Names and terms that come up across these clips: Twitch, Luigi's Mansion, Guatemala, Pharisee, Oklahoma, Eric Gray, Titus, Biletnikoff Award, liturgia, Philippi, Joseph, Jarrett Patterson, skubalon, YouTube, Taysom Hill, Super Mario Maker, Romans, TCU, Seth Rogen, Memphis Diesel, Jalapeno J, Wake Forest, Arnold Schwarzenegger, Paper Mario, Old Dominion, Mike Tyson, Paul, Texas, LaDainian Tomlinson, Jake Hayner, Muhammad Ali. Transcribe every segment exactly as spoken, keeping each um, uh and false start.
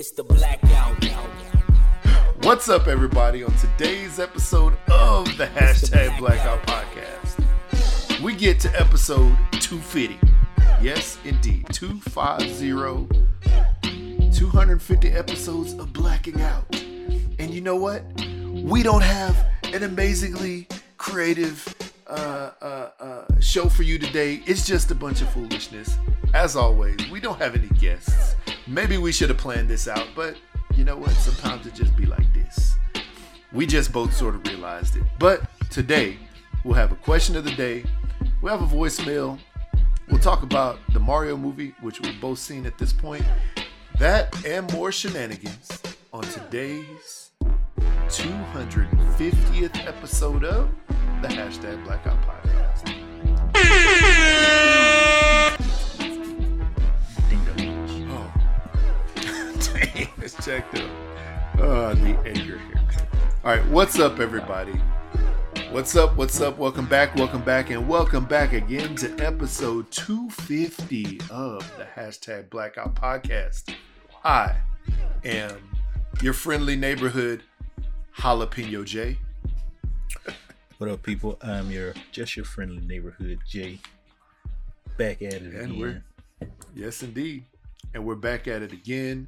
It's the blackout. What's up, everybody? On today's episode of the hashtag Blackout Podcast, we get to episode two fifty. Yes, indeed. two fifty. two hundred fifty episodes of Blacking Out. And you know what? We don't have an amazingly creative uh, uh, uh, show for you today. It's just a bunch of foolishness. As always, we don't have any guests. Maybe we should have planned this out, but you know what? Sometimes it just be like this. We just both sort of realized it. But today, we'll have a question of the day. We'll have a voicemail. We'll talk about the Mario movie, which we've both seen at this point. That and more shenanigans on today's two hundred fiftieth episode of the hashtag Blackout Podcast. Let's check them. Oh, the anger here. All right, what's up, everybody? What's up? What's up? Welcome back. Welcome back. And welcome back again to episode two fifty of the hashtag Blackout Podcast. I am your friendly neighborhood Jalapeno J. What up, people? I'm your just your friendly neighborhood J. Back at it and again. We're, yes, indeed. And we're back at it again.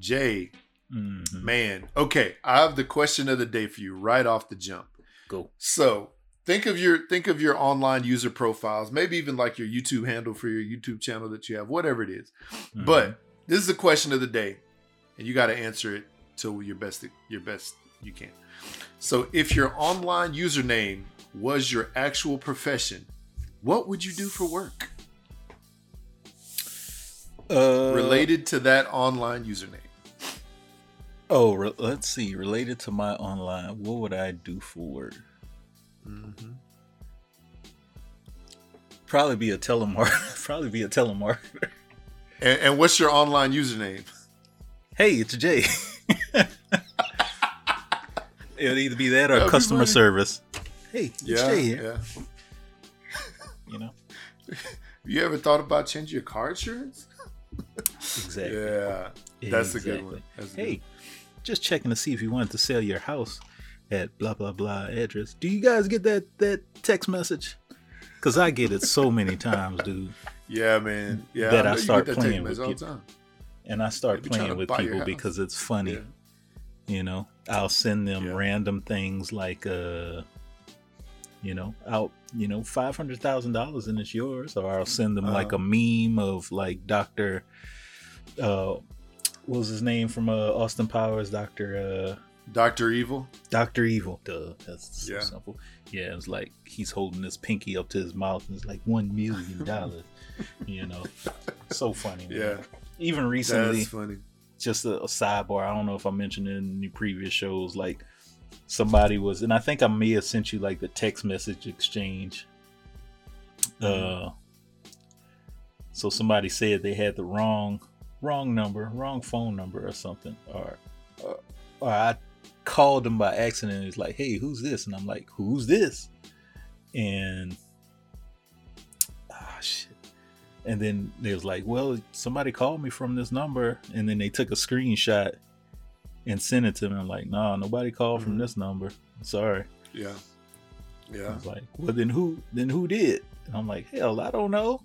Jay, mm-hmm. man. Okay, I have the question of the day for you right off the jump. Go. So think of your think of your online user profiles, maybe even like your YouTube handle for your YouTube channel that you have, whatever it is. Mm-hmm. But this is the question of the day, and you got to answer it to your best your best you can. So if your online username was your actual profession, what would you do for work? Uh, related to that online username. Oh, re- let's see. Related to my online, what would I do for work? Mm-hmm. Probably be a telemarketer. Probably be a telemarketer. And, and what's your online username? Hey, it's Jay. It would either be that or That'd customer service. Hey, it's yeah, Jay here. Yeah. You know. You ever thought about changing your car insurance? Exactly. Yeah, that's exactly. a good one. A hey, good one. Just checking to see if you wanted to sell your house at blah blah blah address. Do you guys get that that text message? Because I get it so many times, dude. Yeah, man. Yeah, that I, I start that playing with people, and I start playing with people because it's funny. Yeah. You know, I'll send them yeah. random things like, uh, you know, out. You know, five hundred thousand dollars and it's yours, or I'll send them like a meme of like Doctor Uh, what was his name from uh, Austin Powers? Doctor Uh, Doctor Evil. Doctor Evil. Duh, that's yeah. so simple. Yeah, it was like he's holding his pinky up to his mouth and it's like one million dollars. You know, so funny. Man. Yeah. Even recently, that's funny. Just a, a sidebar. I don't know if I mentioned it in the previous shows, like. Somebody was, and I think I may have sent you like the text message exchange. Uh, so somebody said they had the wrong, wrong number, wrong phone number or something, or, or, or I called them by accident. And it's like, hey, who's this? And I'm like, who's this? And ah, shit. And then they was like, well, somebody called me from this number, and then they took a screenshot. And send it to me. I'm like, nah, nobody called from this number. Sorry. Yeah. Yeah. I was like, well, then who then who did? And I'm like, hell, I don't know.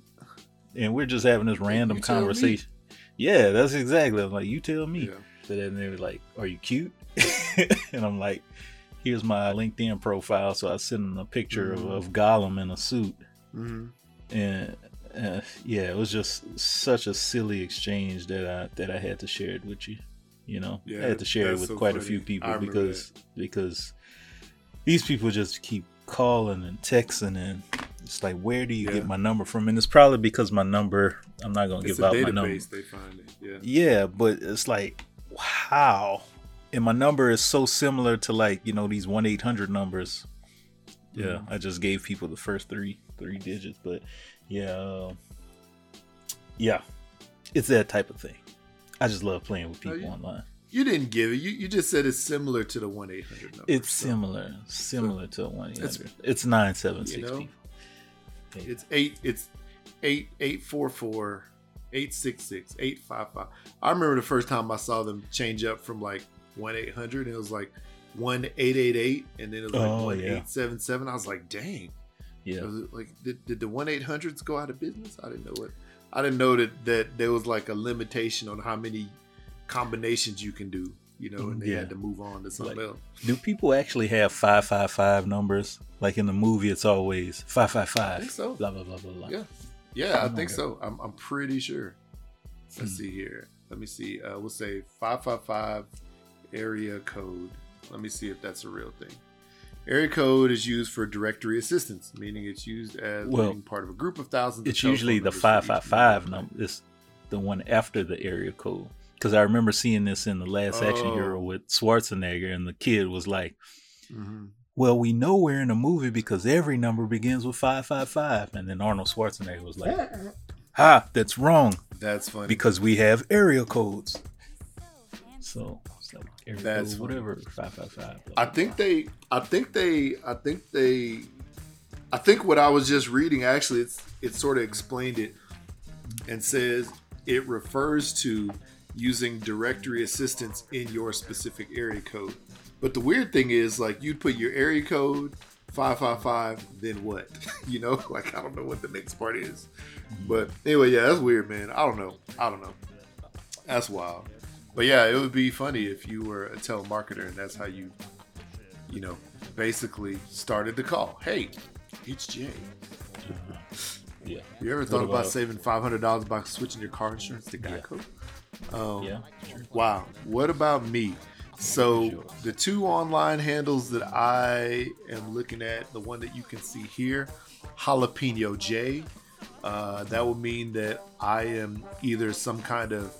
And we're just having this random conversation. Yeah, that's exactly. I'm like, you tell me. Yeah. So then they were like, are you cute? And I'm like, here's my LinkedIn profile. So I sent them a picture mm-hmm. of, of Gollum in a suit. Mm-hmm. And uh, yeah, it was just such a silly exchange that I that I had to share it with you. You know, yeah, I had to share it with so quite funny. a few people because that. because these people just keep calling and texting, and it's like, where do you yeah. get my number from? And it's probably because my number, I'm not gonna it's give out my number. They find it. Yeah. yeah, but it's like, wow, and my number is so similar to like you know these one eight hundred numbers. Yeah, mm-hmm. I just gave people the first three three digits, but yeah, uh, yeah, it's that type of thing. I just love playing with people no, you, online. You didn't give it. You you just said it's similar to the one eight hundred number. It's so. similar. Similar so, to one eight hundred. It's, it's nine seven six you know, people. Yeah. It's eight. It's eight eight four four eight six six, eight five five. I remember the first time I saw them change up from like one eight hundred, and it was like one eight eight eight, and then it was like oh, one eight seven seven. Yeah. I was like, dang. Yeah. So was it like, did, did the one eight hundreds go out of business? I didn't know it. I didn't know that, that there was like a limitation on how many combinations you can do, you know, and they yeah. had to move on to something like, else. Do people actually have five five five numbers? Like in the movie, it's always five five five. I think so. Blah, blah, blah, blah, blah. Yeah. Yeah, I think so. I'm I'm pretty sure. Let's hmm. see here. Let me see. Uh, we'll say five five five area code. Let me see if that's a real thing. Area code is used for directory assistance, meaning it's used as well, being part of a group of thousands. It's of usually the five five five number. It's the one after the area code. Because I remember seeing this in the last oh. action hero with Schwarzenegger, and the kid was like, mm-hmm. well, we know we're in a movie because every number begins with five five five. And then Arnold Schwarzenegger was like, ha, that's wrong. That's funny. Because we have area codes. So it's like area that's code, whatever, five five five. I think they, I think they, I think they, I think what I was just reading, actually, it's it sort of explained it and says it refers to using directory assistance in your specific area code. But the weird thing is, like, you'd put your area code, five five five, then what? You know? Like, I don't know what the next part is. But anyway, yeah, that's weird, man. I don't know. I don't know. That's wild. But yeah, it would be funny if you were a telemarketer and that's how you, you know, basically started the call. Hey, it's Jay. Uh, yeah. You ever thought about, about saving five hundred dollars by switching your car insurance to Geico? Yeah. Um, yeah. Wow. What about me? So the two online handles that I am looking at, the one that you can see here, Jalapeno J, uh, that would mean that I am either some kind of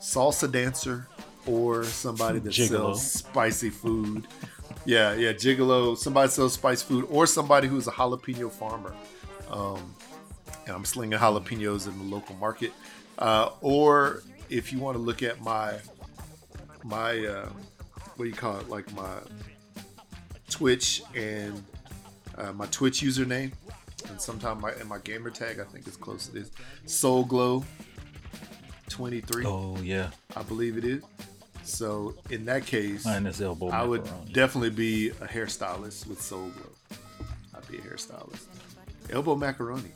salsa dancer or somebody that gigolo. sells spicy food. Yeah, yeah, gigolo, somebody sells spicy food, or somebody who's a jalapeno farmer. Um, and I'm slinging jalapenos in the local market. Uh, or if you want to look at my... my uh what do you call it like my Twitch and uh, my Twitch username, and sometimes my and my gamer tag, I think it's close to this, Soul Glow twenty-three. Oh yeah, I believe it is. So in that case, elbow I would macaroni. definitely be a hairstylist with Soul Glow. I'd be a hairstylist. Elbow macaroni,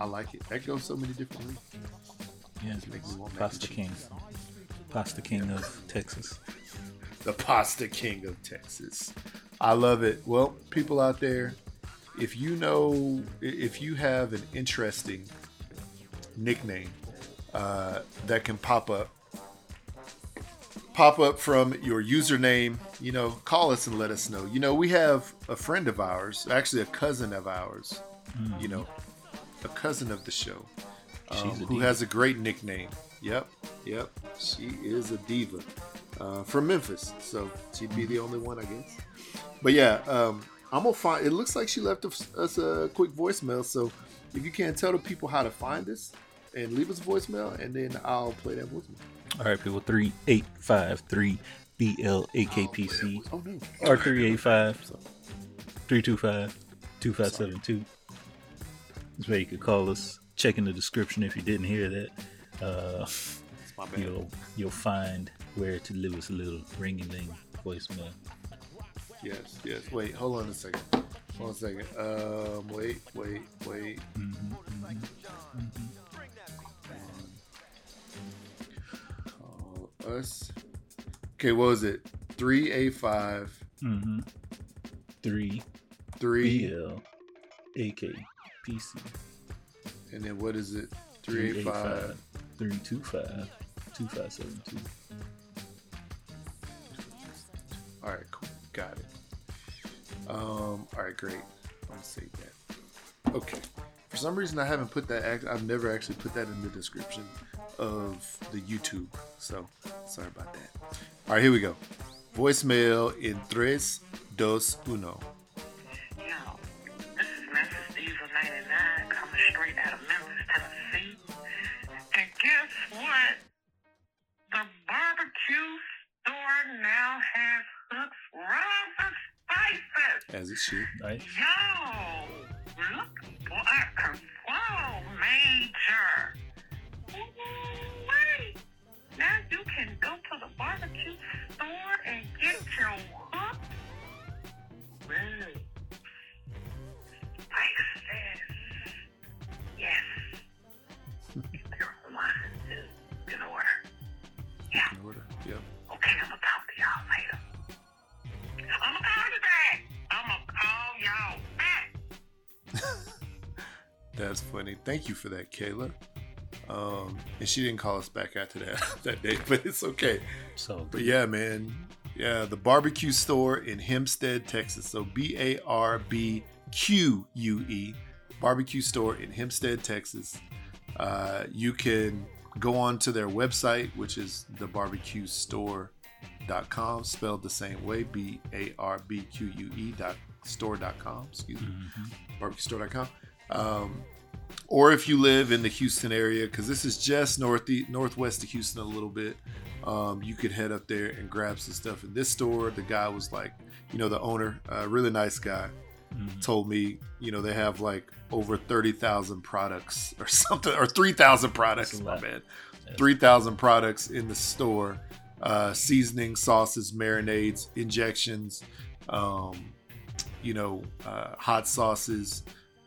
I like it. That goes so many different ways. Yeah, it makes me want pasta king. Pasta King of Texas. The Pasta King of Texas. I love it. Well, people out there, if you know, if you have an interesting nickname uh, that can pop up, pop up from your username, you know, call us and let us know. You know, we have a friend of ours, actually a cousin of ours, mm. you know, a cousin of the show, um, who deep. has a great nickname. Yep, yep. She is a diva uh, from Memphis, so she'd be the only one, I guess. But yeah, um, I'm gonna find. It looks like she left us a quick voicemail. So if you can't tell the people how to find us and leave us a voicemail, and then I'll play that voicemail. All right, people. Three eight five three B L A K P C or three eight five three two five two five seven two. That's where you could call us. Check in the description if you didn't hear that. Uh, you'll you'll find where to leave us a little ringing ding voicemail. Yes, yes. Wait, hold on a second. Hold on a second. Um, wait, wait, wait. Mm-hmm, mm-hmm, mm-hmm. Call us. Okay, what was it? Three A five. Mm-hmm. Three. Three. B L A K P C. And then what is it? Three A five. three two five two five seven two. All right, cool. Got it. Um, all right, great. I'm gonna save that. Okay. For some reason, I haven't put that. I've never actually put that in the description of the YouTube. So sorry about that. All right, here we go. Voicemail in tres, dos, uno. Yo, this is Memphis Diesel ninety-nine coming straight out of Memphis, Tennessee. And guess what? The Barbecue Store now has Hook's Rubs and Spices. As it should, right? Yo, look what I can flow, Major. Ooh, That's funny. Thank you for that, Kayla. Um, and she didn't call us back after that that day, but it's okay. So, but yeah, man, yeah, the Barbecue Store in Hempstead, Texas. So B A R B Q U E, Barbecue Store in Hempstead, Texas. Uh, you can go on to their website, which is the barbecue store dot com, spelled the same way, B A R B Q U E dot store dot com. Excuse me, mm-hmm. barbecue store dot com. Um, Or if you live in the Houston area, because this is just north northwest of Houston a little bit, um, you could head up there and grab some stuff. In this store, the guy was like, you know, the owner, a uh, really nice guy, mm-hmm. told me, you know, they have like over thirty thousand products or something, or three thousand products, my bad, yeah. three thousand products in the store, uh, seasonings, sauces, marinades, injections, um, you know, uh, hot sauces,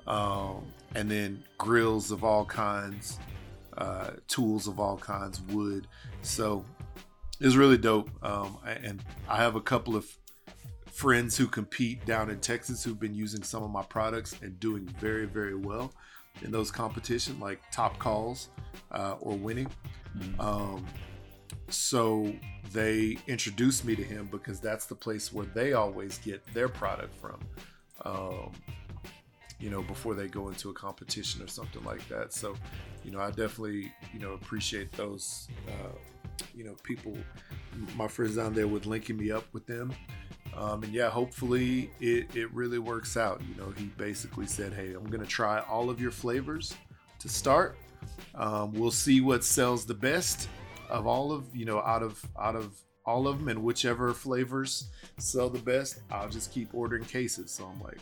um, and then grills of all kinds, uh, tools of all kinds, wood. So it's really dope. Um, and I have a couple of friends who compete down in Texas who've been using some of my products and doing very, very well in those competitions, like top calls uh, or winning. Mm-hmm. Um, so they introduced me to him because that's the place where they always get their product from. Um, you know, before they go into a competition or something like that. So, you know, I definitely, you know, appreciate those, uh, you know, people, my friends down there, with linking me up with them. Um, and yeah, hopefully it, it really works out. You know, he basically said, hey, I'm going to try all of your flavors to start. Um, we'll see what sells the best of all of, you know, out of, out of all of them, and whichever flavors sell the best, I'll just keep ordering cases. So I'm like,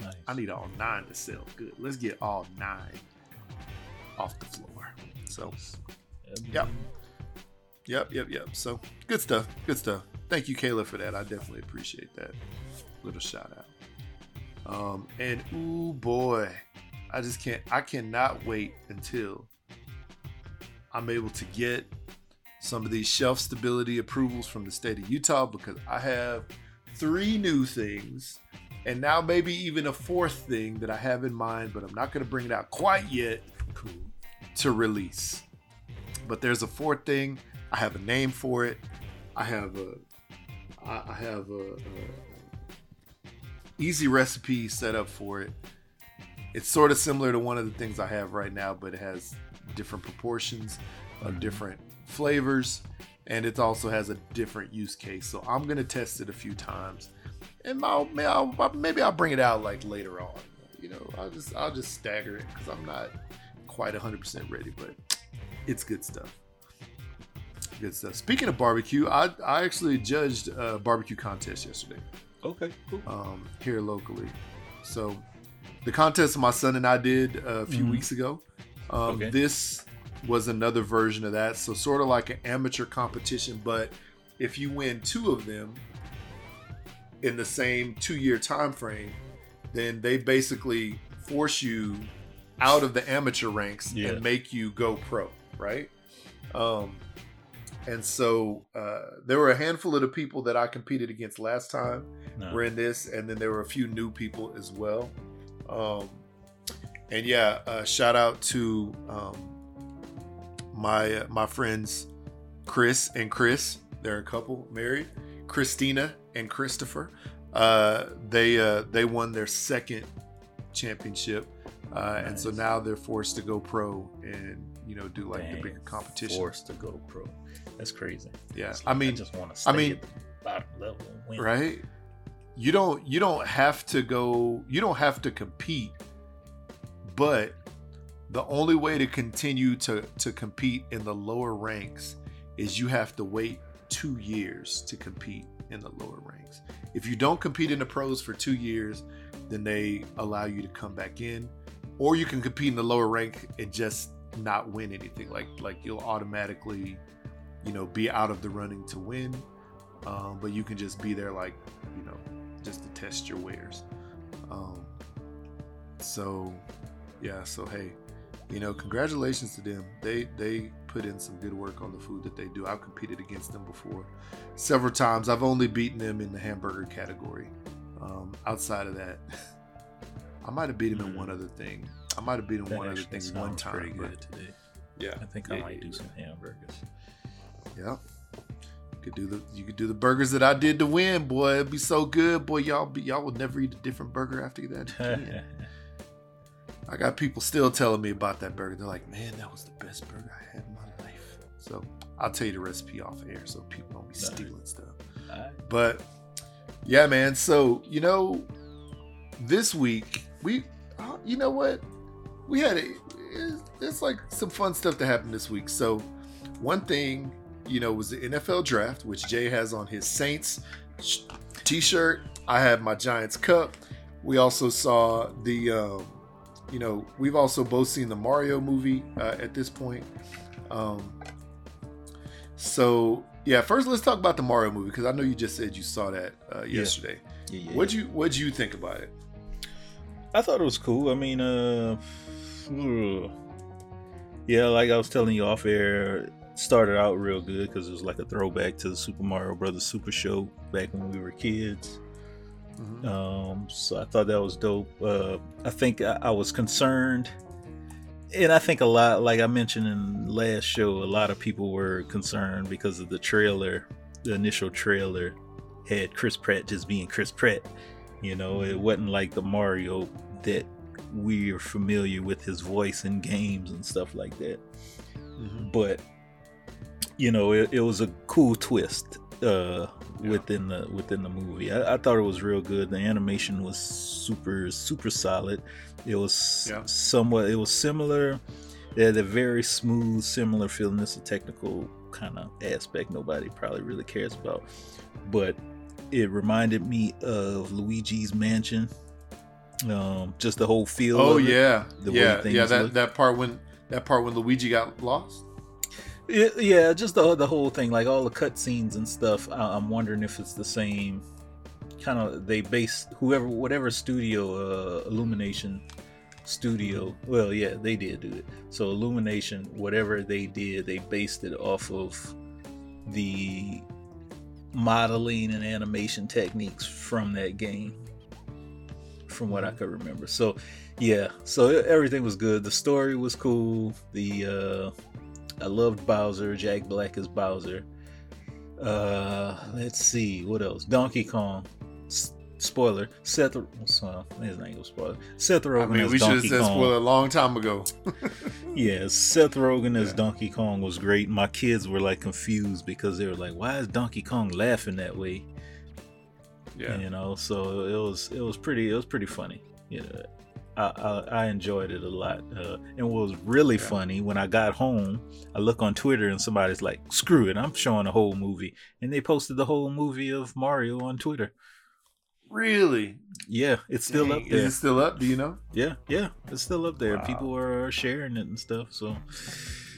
nice. I need all nine to sell good. Let's get all nine off the floor. So, yep. Yep, yep, yep. So, good stuff. Good stuff. Thank you, Kayla, for that. I definitely appreciate that. Little shout out. Um, and, ooh, boy. I just can't, I cannot wait until I'm able to get some of these shelf stability approvals from the state of Utah, because I have three new things and now maybe even a fourth thing that I have in mind, but I'm not going to bring it out quite yet to release. But there's a fourth thing. I have a name for it. I have a, I have a, a easy recipe set up for it. It's sort of similar to one of the things I have right now, but it has different proportions of different flavors, and it also has a different use case. So I'm gonna test it a few times, and I'll, maybe, I'll, maybe I'll bring it out like later on. You know, I'll just I'll just stagger it because I'm not quite one hundred percent ready, but it's good stuff. Good stuff. Speaking of barbecue, I I actually judged a barbecue contest yesterday. Okay, cool. Um, here locally, so the contest my son and I did a few mm-hmm. weeks ago. Um, okay. This was another version of that, so sort of like an amateur competition, but if you win two of them in the same two-year time frame, then they basically force you out of the amateur ranks yeah. and make you go pro, right? Um, and so uh, there were a handful of the people that I competed against last time no. were in this, and then there were a few new people as well. Um, and yeah, uh, shout out to um, My uh, my friends, Chris and Chris, they're a couple, married. Christina and Christopher, uh, they uh, they won their second championship, uh, nice. And so now they're forced to go pro and you know do like Dang, the bigger competition. Forced to go pro, that's crazy. Yeah, like, I mean, I just want to stay I mean, at the bottom level and win. Right? You don't you don't have to go. You don't have to compete, but the only way to continue to, to compete in the lower ranks is you have to wait two years to compete in the lower ranks. If you don't compete in the pros for two years, then they allow you to come back in, or you can compete in the lower rank and just not win anything. Like, like you'll automatically, you know, be out of the running to win, um, but you can just be there like, you know, just to test your wares. Um, so, yeah, so, hey. You know, congratulations to them. They they put in some good work on the food that they do. I've competed against them before several times. I've only beaten them in the hamburger category. Um, outside of that, I might have beat them in one other thing. I might have been in one other thing one time. Pretty good today. Yeah, I think yeah, I might yeah, do some yeah. hamburgers. Yeah, you could do the you could do the burgers that I did to win, boy. It'd be so good, boy. Y'all be, y'all would never eat a different burger after that again. I got people still telling me about that burger. They're like, man, that was the best burger I had in my life. So I'll tell you the recipe off air, so people don't be stealing stuff. Right. But yeah, man. So you know, this week we, you know what, we had a. It's like some fun stuff that happened this week. So one thing, you know, was the N F L draft, which Jay has on his Saints t-shirt. I have my Giants cup. We also saw the, um, you know, we've also both seen the Mario movie uh, at this point. Um, so, yeah, first let's talk about the Mario movie, because I know you just said you saw that uh, yesterday. Yeah. Yeah, yeah, what'd you, what'd you think about it? I thought it was cool. I mean, uh... yeah, like I was telling you off air, it started out real good because it was like a throwback to the Super Mario Brothers Super Show back when we were kids. Mm-hmm. Um, so I thought that was dope. Uh, I think I, I was concerned, and I think a lot, like I mentioned in last show, a lot of people were concerned because of the trailer. The initial trailer had Chris Pratt just being Chris Pratt. You know, it wasn't like the Mario that we are familiar with, his voice in games and stuff like that. Mm-hmm. But you know, it, it was a cool twist uh, yeah. within the within the movie. I, I thought it was real good. The animation was super super solid. It was yeah. somewhat. It was similar. It had a very smooth, similar feeling. It's a technical kind of aspect nobody probably really cares about, but it reminded me of Luigi's Mansion. Um, just the whole feel. Oh of it, yeah, the yeah, way yeah. That look. that part when that part when Luigi got lost. It, yeah, just the the whole thing, like all the cutscenes and stuff. I, I'm wondering if it's the same kind of. They based whoever, whatever studio, uh, Illumination studio. Well, yeah, they did do it. So Illumination, whatever they did, they based it off of the modeling and animation techniques from that game. From what I could remember. So yeah, so everything was good. The story was cool. The uh I loved Bowser. Jack Black is Bowser. Uh let's see what else. Donkey Kong. S- spoiler. Seth well, there's not even a spoiler. Seth Rogen I mean, as we Donkey said Kong. Spoiler a long time ago. yeah, Seth Rogen as yeah. Donkey Kong was great. My kids were like confused because they were like, why is Donkey Kong laughing that way? Yeah. You know, so it was it was pretty it was pretty funny. You know, I I, I enjoyed it a lot. Uh, and what was really yeah. funny, when I got home, I look on Twitter and somebody's like, "Screw it, I'm showing a whole movie," and they posted the whole movie of Mario on Twitter. Really? Yeah, it's still Dang. up there. Is it still up? Do you know? Yeah, yeah, it's still up there. Wow. People are sharing it and stuff. So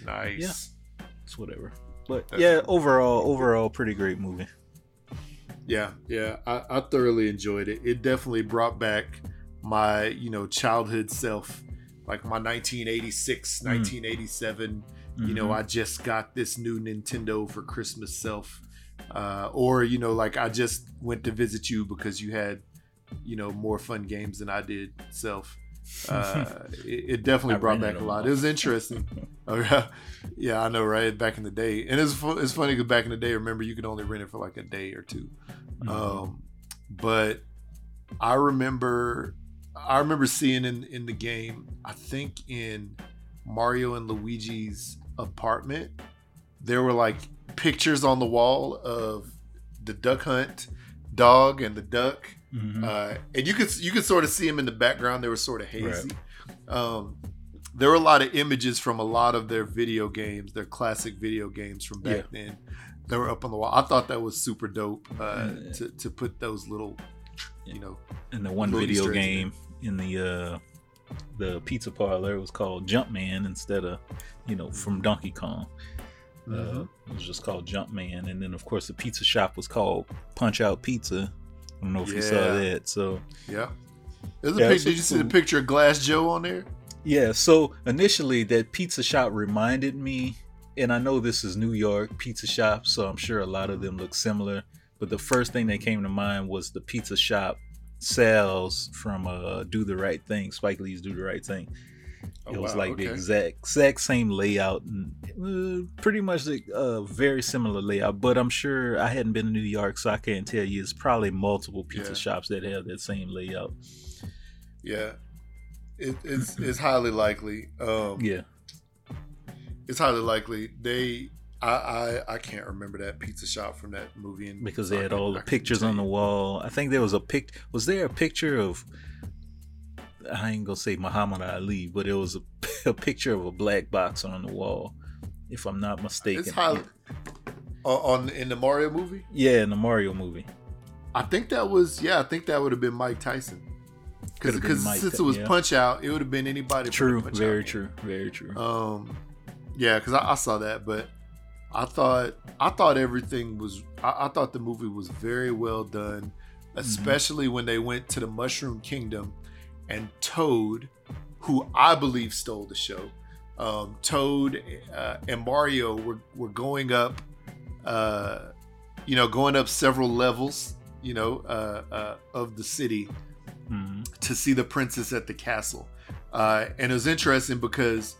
nice. Yeah, it's whatever. But That's yeah, cool. overall, overall, pretty great movie. Yeah, yeah, I, I thoroughly enjoyed it. It definitely brought back my, you know, childhood self, like my nineteen eighty-six, mm. nineteen eighty-seven. Mm-hmm. You know, I just got this new Nintendo for Christmas self, uh, or you know, like I just went to visit you because you had, you know, more fun games than I did self. Uh, it, it definitely I brought back a lot. It was interesting. yeah, I know, right? Back in the day, and it's fu- it's funny because back in the day, remember you could only rent it for like a day or two. Mm-hmm. Um, but I remember, I remember seeing in, in the game, I think in Mario and Luigi's apartment, there were like pictures on the wall of the Duck Hunt dog and the duck, mm-hmm. uh, and you could you could sort of see them in the background. They were sort of hazy. Right. Um, there were a lot of images from a lot of their video games, their classic video games from back yeah. then. They were up on the wall. I thought that was super dope uh, yeah. to, to put those little, yeah. you know. And the one video game in, in the uh, the pizza parlor was called Jumpman instead of, you know, from Donkey Kong. Mm-hmm. Uh, it was just called Jumpman. And then, of course, the pizza shop was called Punch Out Pizza. I don't know if yeah. you saw that. So yeah. There's a yeah, picture. Did you cool. see the picture of Glass Joe on there? Yeah, so initially that pizza shop reminded me, and I know this is New York pizza shop, so I'm sure a lot of them look similar, but the first thing that came to mind was the pizza shop sales from uh, Do the Right Thing, Spike Lee's Do the Right Thing. Oh, it was wow, like okay. the exact exact same layout, and, uh, pretty much a uh, very similar layout. But I'm sure I hadn't been to New York, so I can't tell you. It's probably multiple pizza yeah. shops that have that same layout. Yeah, it, it's it's highly likely. Um, yeah, it's highly likely they. I, I I can't remember that pizza shop from that movie, and because they had all the pictures on the wall. I think there was a pic. Was there a picture of? I ain't gonna say Muhammad Ali, but it was a, a picture of a black boxer on the wall, if I'm not mistaken. It's highly, on in the Mario movie. Yeah, in the Mario movie. I think that was yeah. I think that would have been Mike Tyson. Because since Th- it was yeah. Punch Out, it would have been anybody. True, punch very out. true, very true. Um, yeah, because I, I saw that, but I thought I thought everything was. I, I thought the movie was very well done, especially mm-hmm. when they went to the Mushroom Kingdom. And Toad, who I believe stole the show, um, Toad uh, and Mario were, were going up, uh, you know, going up several levels, you know, uh, uh, of the city mm-hmm. to see the princess at the castle. Uh, and it was interesting because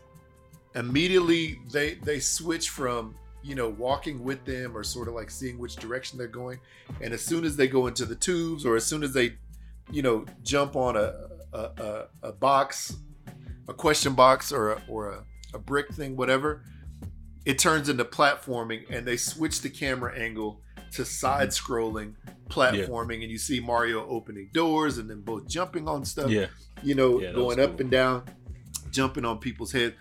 immediately they they switch from, you know, walking with them or sort of like seeing which direction they're going. And as soon as they go into the tubes or as soon as they, you know, jump on a A, a, a box, a question box, or a, or a, a brick thing, whatever, it turns into platforming, and they switch the camera angle to side-scrolling platforming, yeah. and you see Mario opening doors and then both jumping on stuff, yeah. you know, yeah, going up cool. and down, jumping on people's heads.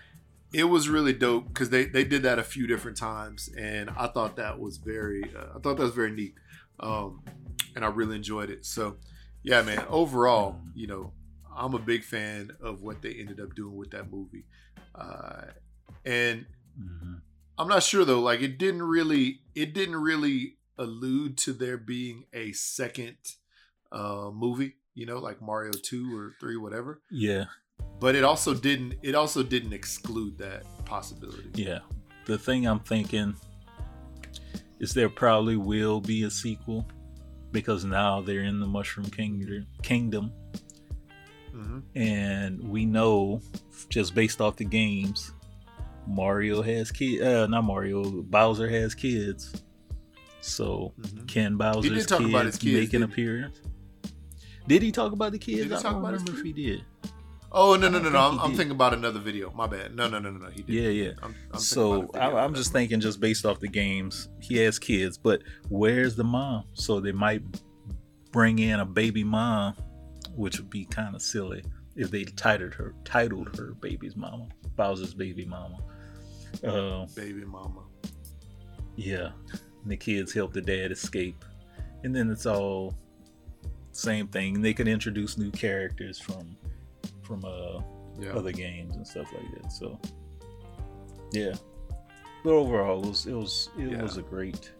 It was really dope because they, they did that a few different times, and I thought that was very, uh, I thought that was very neat, um, and I really enjoyed it. So, yeah, man, overall, you know, I'm a big fan of what they ended up doing with that movie. Uh, and mm-hmm. I'm not sure though, like it didn't really, it didn't really allude to there being a second uh, movie, you know, like Mario two or three, whatever. Yeah. But it also didn't, it also didn't exclude that possibility. Yeah. The thing I'm thinking is there probably will be a sequel because now they're in the Mushroom Kingdom. Kingdom. Mm-hmm. And we know, just based off the games, Mario has kids. Uh, not Mario. Bowser has kids. So mm-hmm. can Bowser's kids, kids make an appearance? Did he talk about the kids? I don't remember if he did. Oh no no no no! I'm, I'm thinking about another video. My bad. No no no no no. He did. Yeah yeah. I'm, I'm so I, I'm just thinking, just based off the games, he has kids. But where's the mom? So they might bring in a baby mom. Which would be kind of silly if they titled her titled her baby's mama, Bowser's baby mama. Uh, baby mama. Yeah. And the kids help the dad escape. And then it's all same thing. They could introduce new characters from from uh, yeah. other games and stuff like that. So yeah. But overall it was it was it yeah. was a great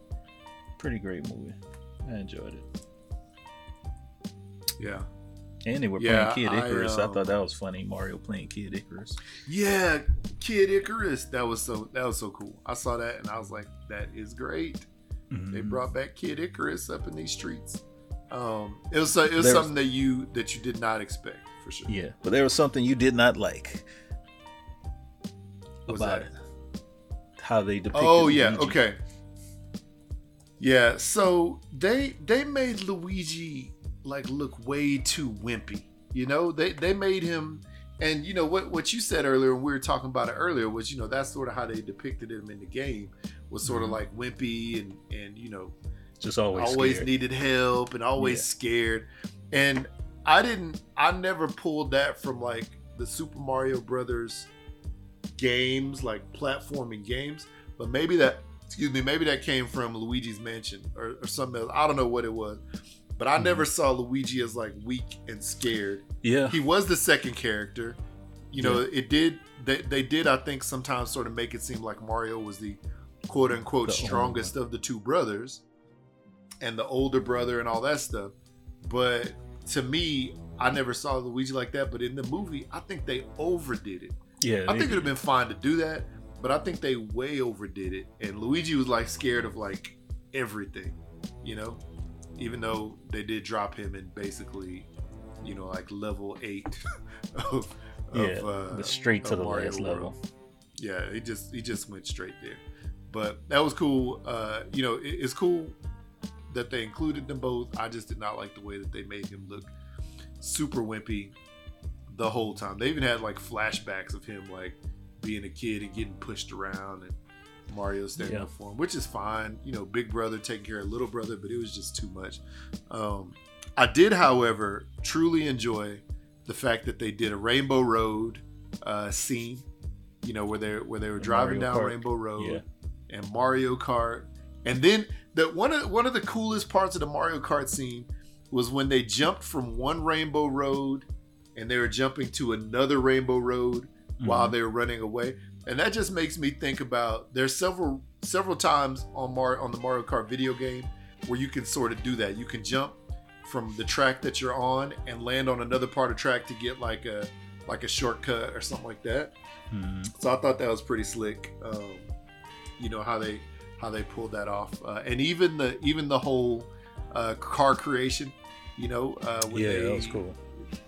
pretty great movie. I enjoyed it. Yeah. And they were yeah, playing Kid Icarus. I, um, I thought that was funny. Mario playing Kid Icarus. Yeah, Kid Icarus. That was so that was so cool. I saw that and I was like, that is great. Mm-hmm. They brought back Kid Icarus up in these streets. Um, it was it was there something was, that you that you did not expect for sure. Yeah, but there was something you did not like what about it. How they depicted. Oh yeah, Luigi. Okay. Yeah, so they they made Luigi like look way too wimpy, you know. They they made him, and you know what what you said earlier when we were talking about it earlier was, you know, that's sort of how they depicted him in the game, was sort of like wimpy and and you know just always always scared. Needed help and always yeah. scared. And I didn't I never pulled that from like the Super Mario Brothers games, like platforming games, but maybe that excuse me maybe that came from Luigi's Mansion or, or something else. I don't know what it was. But I never saw Luigi as like weak and scared. Yeah, he was the second character. You know, yeah. it did. They, they did, I think, sometimes sort of make it seem like Mario was the quote unquote the strongest of the two brothers, and the older brother and all that stuff. But to me, I never saw Luigi like that. But in the movie, I think they overdid it. Yeah, I think it'd have been fine to do that, but I think they way overdid it. And Luigi was like scared of like everything, you know. Even though they did drop him in basically, you know, like level eight of of yeah, uh, the straight to the last level. Yeah, he just he just went straight there. But that was cool. Uh, you know, it, it's cool that they included them both. I just did not like the way that they made him look super wimpy the whole time. They even had like flashbacks of him like being a kid and getting pushed around, and Mario standing yeah. up for him, which is fine. You know, big brother taking care of little brother, but it was just too much. Um, I did, however, truly enjoy the fact that they did a Rainbow Road uh, scene. You know, where they where they were driving down Rainbow Road yeah. and Mario Kart, and then the one of one of the coolest parts of the Mario Kart scene was when they jumped from one Rainbow Road and they were jumping to another Rainbow Road mm-hmm. while they were running away. And that just makes me think about there's several several times on Mar- on the Mario Kart video game where you can sort of do that. You can jump from the track that you're on and land on another part of track to get like a like a shortcut or something like that. Mm-hmm. So I thought that was pretty slick. Um, you know how they how they pulled that off, uh, and even the even the whole uh, car creation. You know, uh, when yeah, they, that was cool.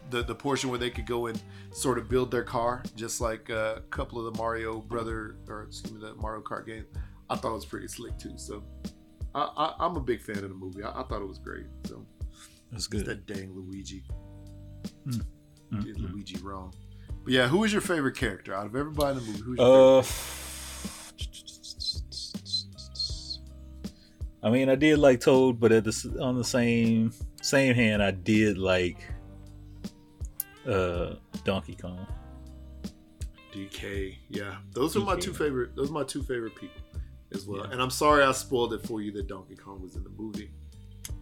The, the portion where they could go and sort of build their car, just like uh, a couple of the Mario Brother or excuse me, the Mario Kart games. I thought it was pretty slick too. So I, I, I'm a big fan of the movie. I, I thought it was great. So that's good. It's that dang Luigi. Mm-hmm. Did Luigi wrong? But yeah, who is your favorite character out of everybody in the movie? Who's your uh, favorite? I mean, I did like Toad, but at the on the same same hand, I did like uh, Donkey Kong. D K, yeah, those D K. are my two favorite. Those are my two favorite people as well. Yeah. And I'm sorry I spoiled it for you that Donkey Kong was in the movie.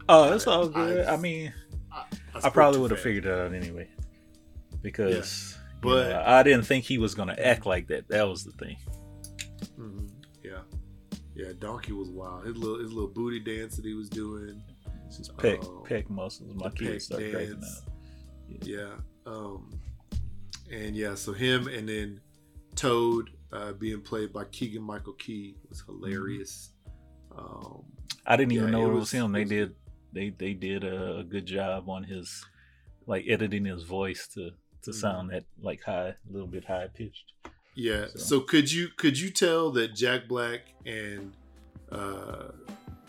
Oh, that's I, all good. I, I mean, I, I, I probably would have figured that out anyway because. Yeah. But you know, I didn't think he was going to act like that. That was the thing. Mm-hmm. Yeah, yeah. Donkey was wild. His little his little booty dance that he was doing. His pec um, pec muscles. My kids start cracking up. Yeah. yeah. Um, and yeah, so him and then Toad uh, being played by Keegan-Michael Key was hilarious. Mm-hmm. Um, I didn't yeah, even know it was, was him. They was, did they they did a good job on his like editing his voice to. to sound that like high, a little bit high pitched. Yeah. So. so could you could you tell that Jack Black and uh,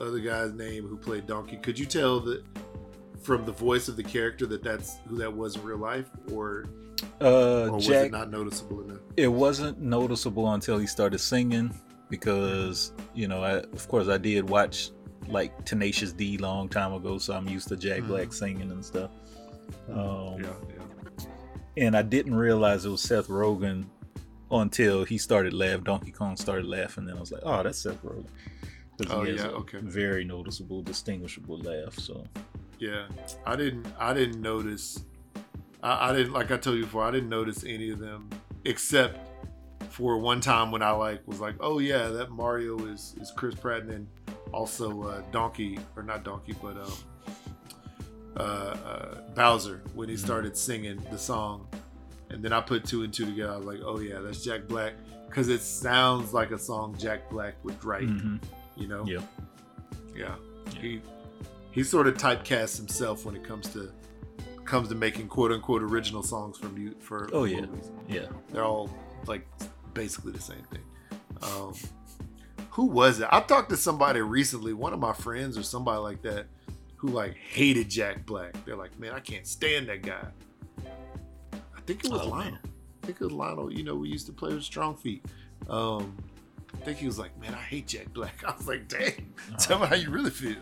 other guy's name who played Donkey? Could you tell that from the voice of the character that that's who that was in real life, or, uh, or was Jack, it not noticeable enough? It wasn't noticeable until he started singing because you know, I, of course, I did watch like Tenacious D long time ago, so I'm used to Jack mm. Black singing and stuff. Um, yeah. yeah. And I didn't realize it was Seth Rogen until he started laughing. Donkey Kong started laughing, and I was like, "Oh, that's Seth Rogen." Oh he has yeah, a okay. Very noticeable, distinguishable laugh. So, yeah, I didn't, I didn't notice. I, I didn't, like I told you before, I didn't notice any of them except for one time when I like was like, "Oh yeah, that Mario is is Chris Pratt," and then also uh, Donkey or not Donkey, but um. Uh, uh, Bowser when he started singing the song, and then I put two and two together. I was like, "Oh yeah, that's Jack Black," because it sounds like a song Jack Black would write. Mm-hmm. You know, yeah. yeah, yeah. He he sort of typecasts himself when it comes to comes to making quote unquote original songs for mu- for oh yeah, movies. yeah. They're all like basically the same thing. Um, who was it? I talked to somebody recently, one of my friends or somebody like that, who like hated Jack Black. They're like, "Man, I can't stand that guy." I think it was oh, Lionel. Man. I think it was Lionel. You know, we used to play with Strong Feet. Um, I think he was like, "Man, I hate Jack Black." I was like, "Dang, oh, tell me how you really feel."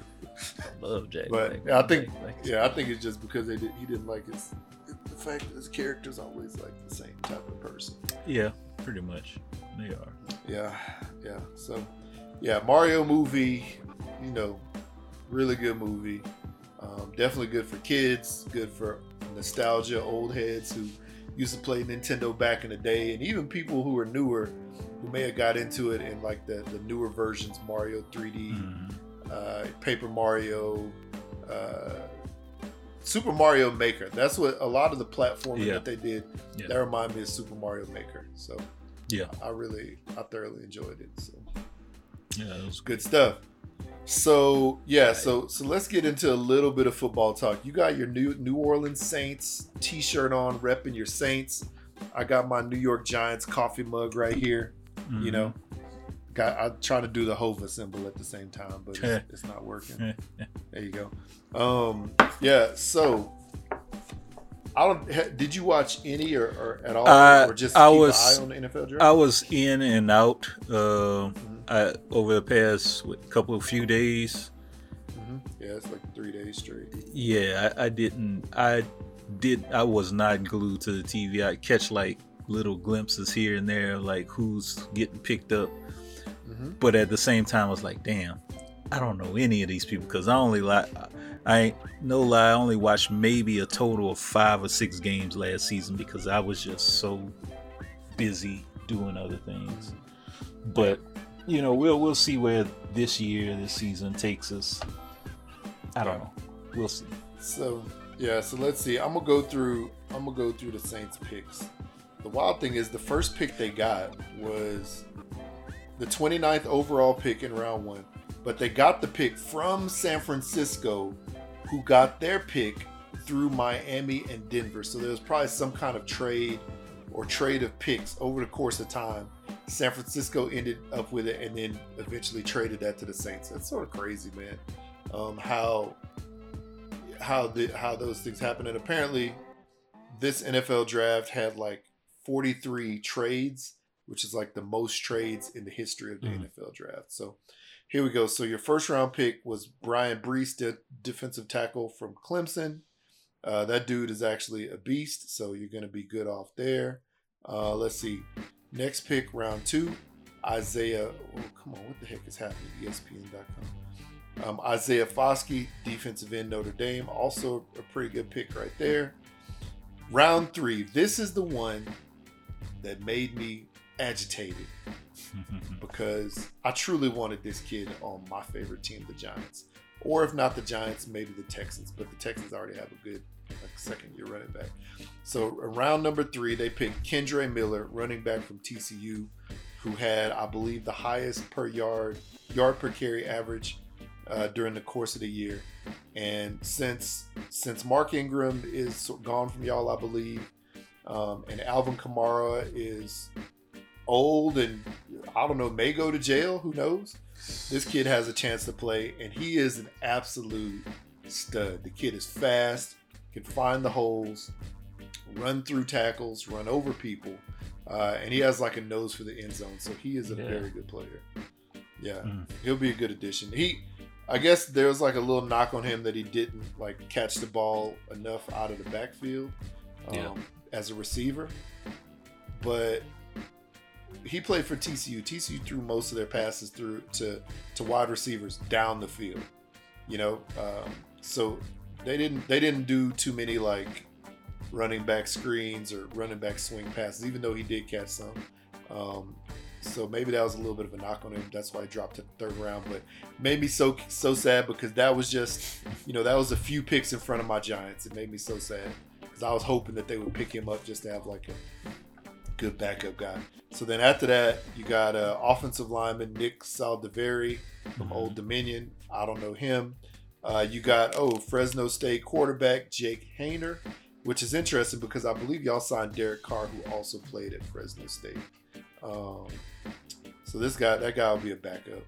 I love Jack but Black. But I think, Black. yeah, I think it's just because they did, he didn't like his the fact that his character's always like the same type of person. Yeah, pretty much. They are. Yeah, yeah. So, yeah, Mario movie. You know. Really good movie. Um, definitely good for kids, good for nostalgia, old heads who used to play Nintendo back in the day, and even people who are newer who may have got into it in like the, the newer versions, Mario three D, mm-hmm. uh, Paper Mario, uh, Super Mario Maker. That's what a lot of the platforming yeah. that they did, yeah. that reminded me of Super Mario Maker. So yeah, I really, I thoroughly enjoyed it. So yeah, it was good stuff. So yeah, so so let's get into a little bit of football talk. You got your new New Orleans Saints t-shirt on, repping your Saints. I got my New York Giants coffee mug right here. Mm-hmm. You know, got I try to do the Hova symbol at the same time, but it's, it's not working. There you go. Um, yeah. So, I don't. Did you watch any or, or at all, I, or just I keep was, an eye on the N F L draft? I was in and out uh, mm-hmm. I, over the past couple of few days. Mm-hmm. Yeah, it's like three days straight. Yeah, I, I didn't. I did. I was not glued to the T V. I catch like little glimpses here and there, like who's getting picked up. Mm-hmm. But at the same time, I was like, damn, I don't know any of these people because I only like. I ain't no lie, I only watched maybe a total of five or six games last season because I was just so busy doing other things. But you know, we'll we'll see where this year, this season takes us. I don't know. We'll see. So yeah, so let's see. I'm gonna go through I'm gonna go through the Saints picks. The wild thing is the first pick they got was the twenty-ninth overall pick in round one. But they got the pick from San Francisco, who got their pick through Miami and Denver. So there was probably some kind of trade or trade of picks over the course of time. San Francisco ended up with it and then eventually traded that to the Saints. That's sort of crazy, man. Um, how how the how those things happen. And apparently this N F L draft had like forty-three trades, which is like the most trades in the history of the mm. N F L draft. So here we go. So your first round pick was Brian Brees, de- defensive tackle from Clemson. Uh, that dude is actually a beast, so you're going to be good off there. Uh, let's see. Next pick, round two, Isaiah. Oh, come on. What the heck is happening? E S P N dot com. Um, Isaiah Foskey, defensive end, Notre Dame. Also a pretty good pick right there. Round three. This is the one that made me agitated. Because I truly wanted this kid on my favorite team, the Giants. Or if not the Giants, maybe the Texans. But the Texans already have a good like, second-year running back. So around number three, they picked Kendre Miller, running back from T C U, who had, I believe, the highest per yard, yard per carry average uh, during the course of the year. And since since Mark Ingram is gone from y'all, I believe, um, and Alvin Kamara is old and I don't know, may go to jail, who knows, this kid has a chance to play, and he is an absolute stud. The kid is fast, can find the holes, run through tackles, run over people, uh, and he has like a nose for the end zone, so he is a yeah. very good player. Yeah, mm. he'll be a good addition. He, I guess there was like a little knock on him that he didn't like catch the ball enough out of the backfield um, yeah. as a receiver, but he played for T C U. T C U threw most of their passes through to, to wide receivers down the field, you know. Um, so they didn't they didn't do too many like running back screens or running back swing passes, even though he did catch some. Um, so maybe that was a little bit of a knock on him. That's why he dropped to the third round. But made me so so sad because that was just, you know, that was a few picks in front of my Giants. It made me so sad because I was hoping that they would pick him up just to have like a good backup guy. So then after that, you got uh, offensive lineman Nick Saldiveri from Old Dominion. I don't know him. Uh, you got, oh, Fresno State quarterback Jake Hayner, which is interesting because I believe y'all signed Derek Carr, who also played at Fresno State. Um, so this guy, that guy will be a backup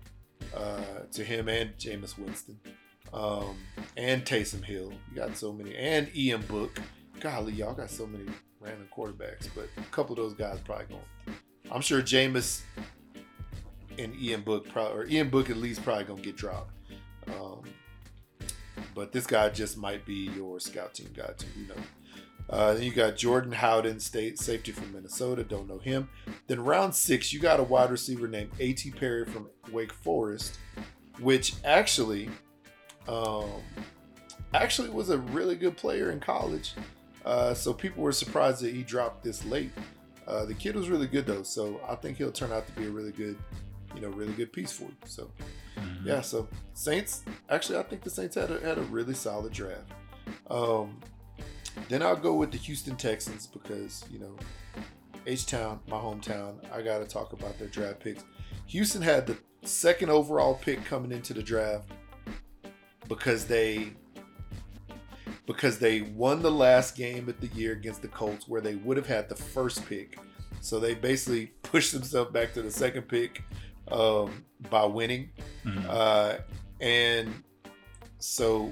uh, to him and Jameis Winston um, and Taysom Hill. You got so many. And Ian Book. Golly, y'all got so many random quarterbacks, but a couple of those guys probably going. I'm sure Jameis and Ian Book, probably, or Ian Book at least, probably going to get dropped. Um, but this guy just might be your scout team guy too, you know. Uh, then you got Jordan Howden, state safety from Minnesota. Don't know him. Then round six, you got a wide receiver named A T Perry from Wake Forest, which actually, um, actually was a really good player in college. Uh, so people were surprised that he dropped this late. Uh, the kid was really good though, so I think he'll turn out to be a really good, you know, really good piece for you. So, mm-hmm. yeah. So Saints, actually, I think the Saints had a, had a really solid draft. Um, then I'll go with the Houston Texans because you know, H-Town, my hometown. I got to talk about their draft picks. Houston had the second overall pick coming into the draft because they. because they won the last game of the year against the Colts where they would have had the first pick. So they basically pushed themselves back to the second pick um, by winning. Mm-hmm. Uh, and so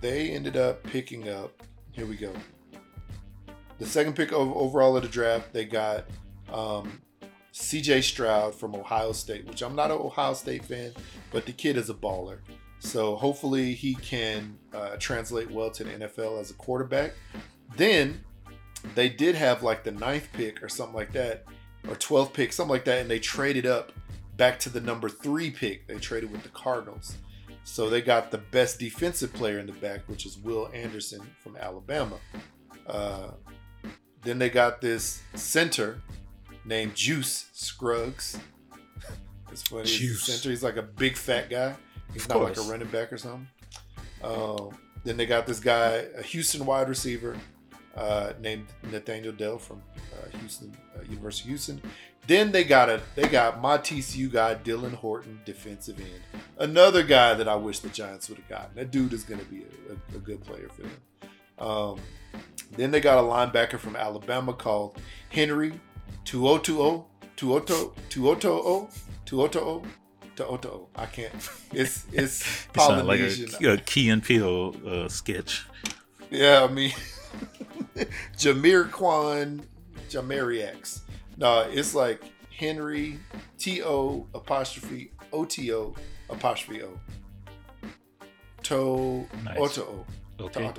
they ended up picking up, here we go. The second pick of overall of the draft, they got um, C J Stroud from Ohio State, which I'm not an Ohio State fan, but the kid is a baller. So hopefully he can uh, translate well to the N F L as a quarterback. Then they did have like the ninth pick or something like that, or twelfth pick, something like that, and they traded up back to the number three pick. They traded with the Cardinals. So they got the best defensive player in the back, which is Will Anderson from Alabama. Uh, then they got this center named Juice Scruggs. It's funny. Juice. Center. He's like a big fat guy. He's of not course. Like a running back or something. Uh, then they got this guy, a Houston wide receiver uh, named Nathaniel Dell from uh, Houston, uh, University of Houston. Then they got a they got my T C U guy, Dylan Horton, defensive end. Another guy that I wish the Giants would have gotten. That dude is going to be a, a, a good player for them. Um, then they got a linebacker from Alabama called Henry Tuotuo, Tuoto, Tuoto, Tuoto. Oto, I can't. It's it's Polynesian. Like a, a Key and Peele uh, sketch. Yeah, I mean, Jameerquan Jamariax. No, it's like Henry T O apostrophe O T O apostrophe O. To nice. Oto. Okay.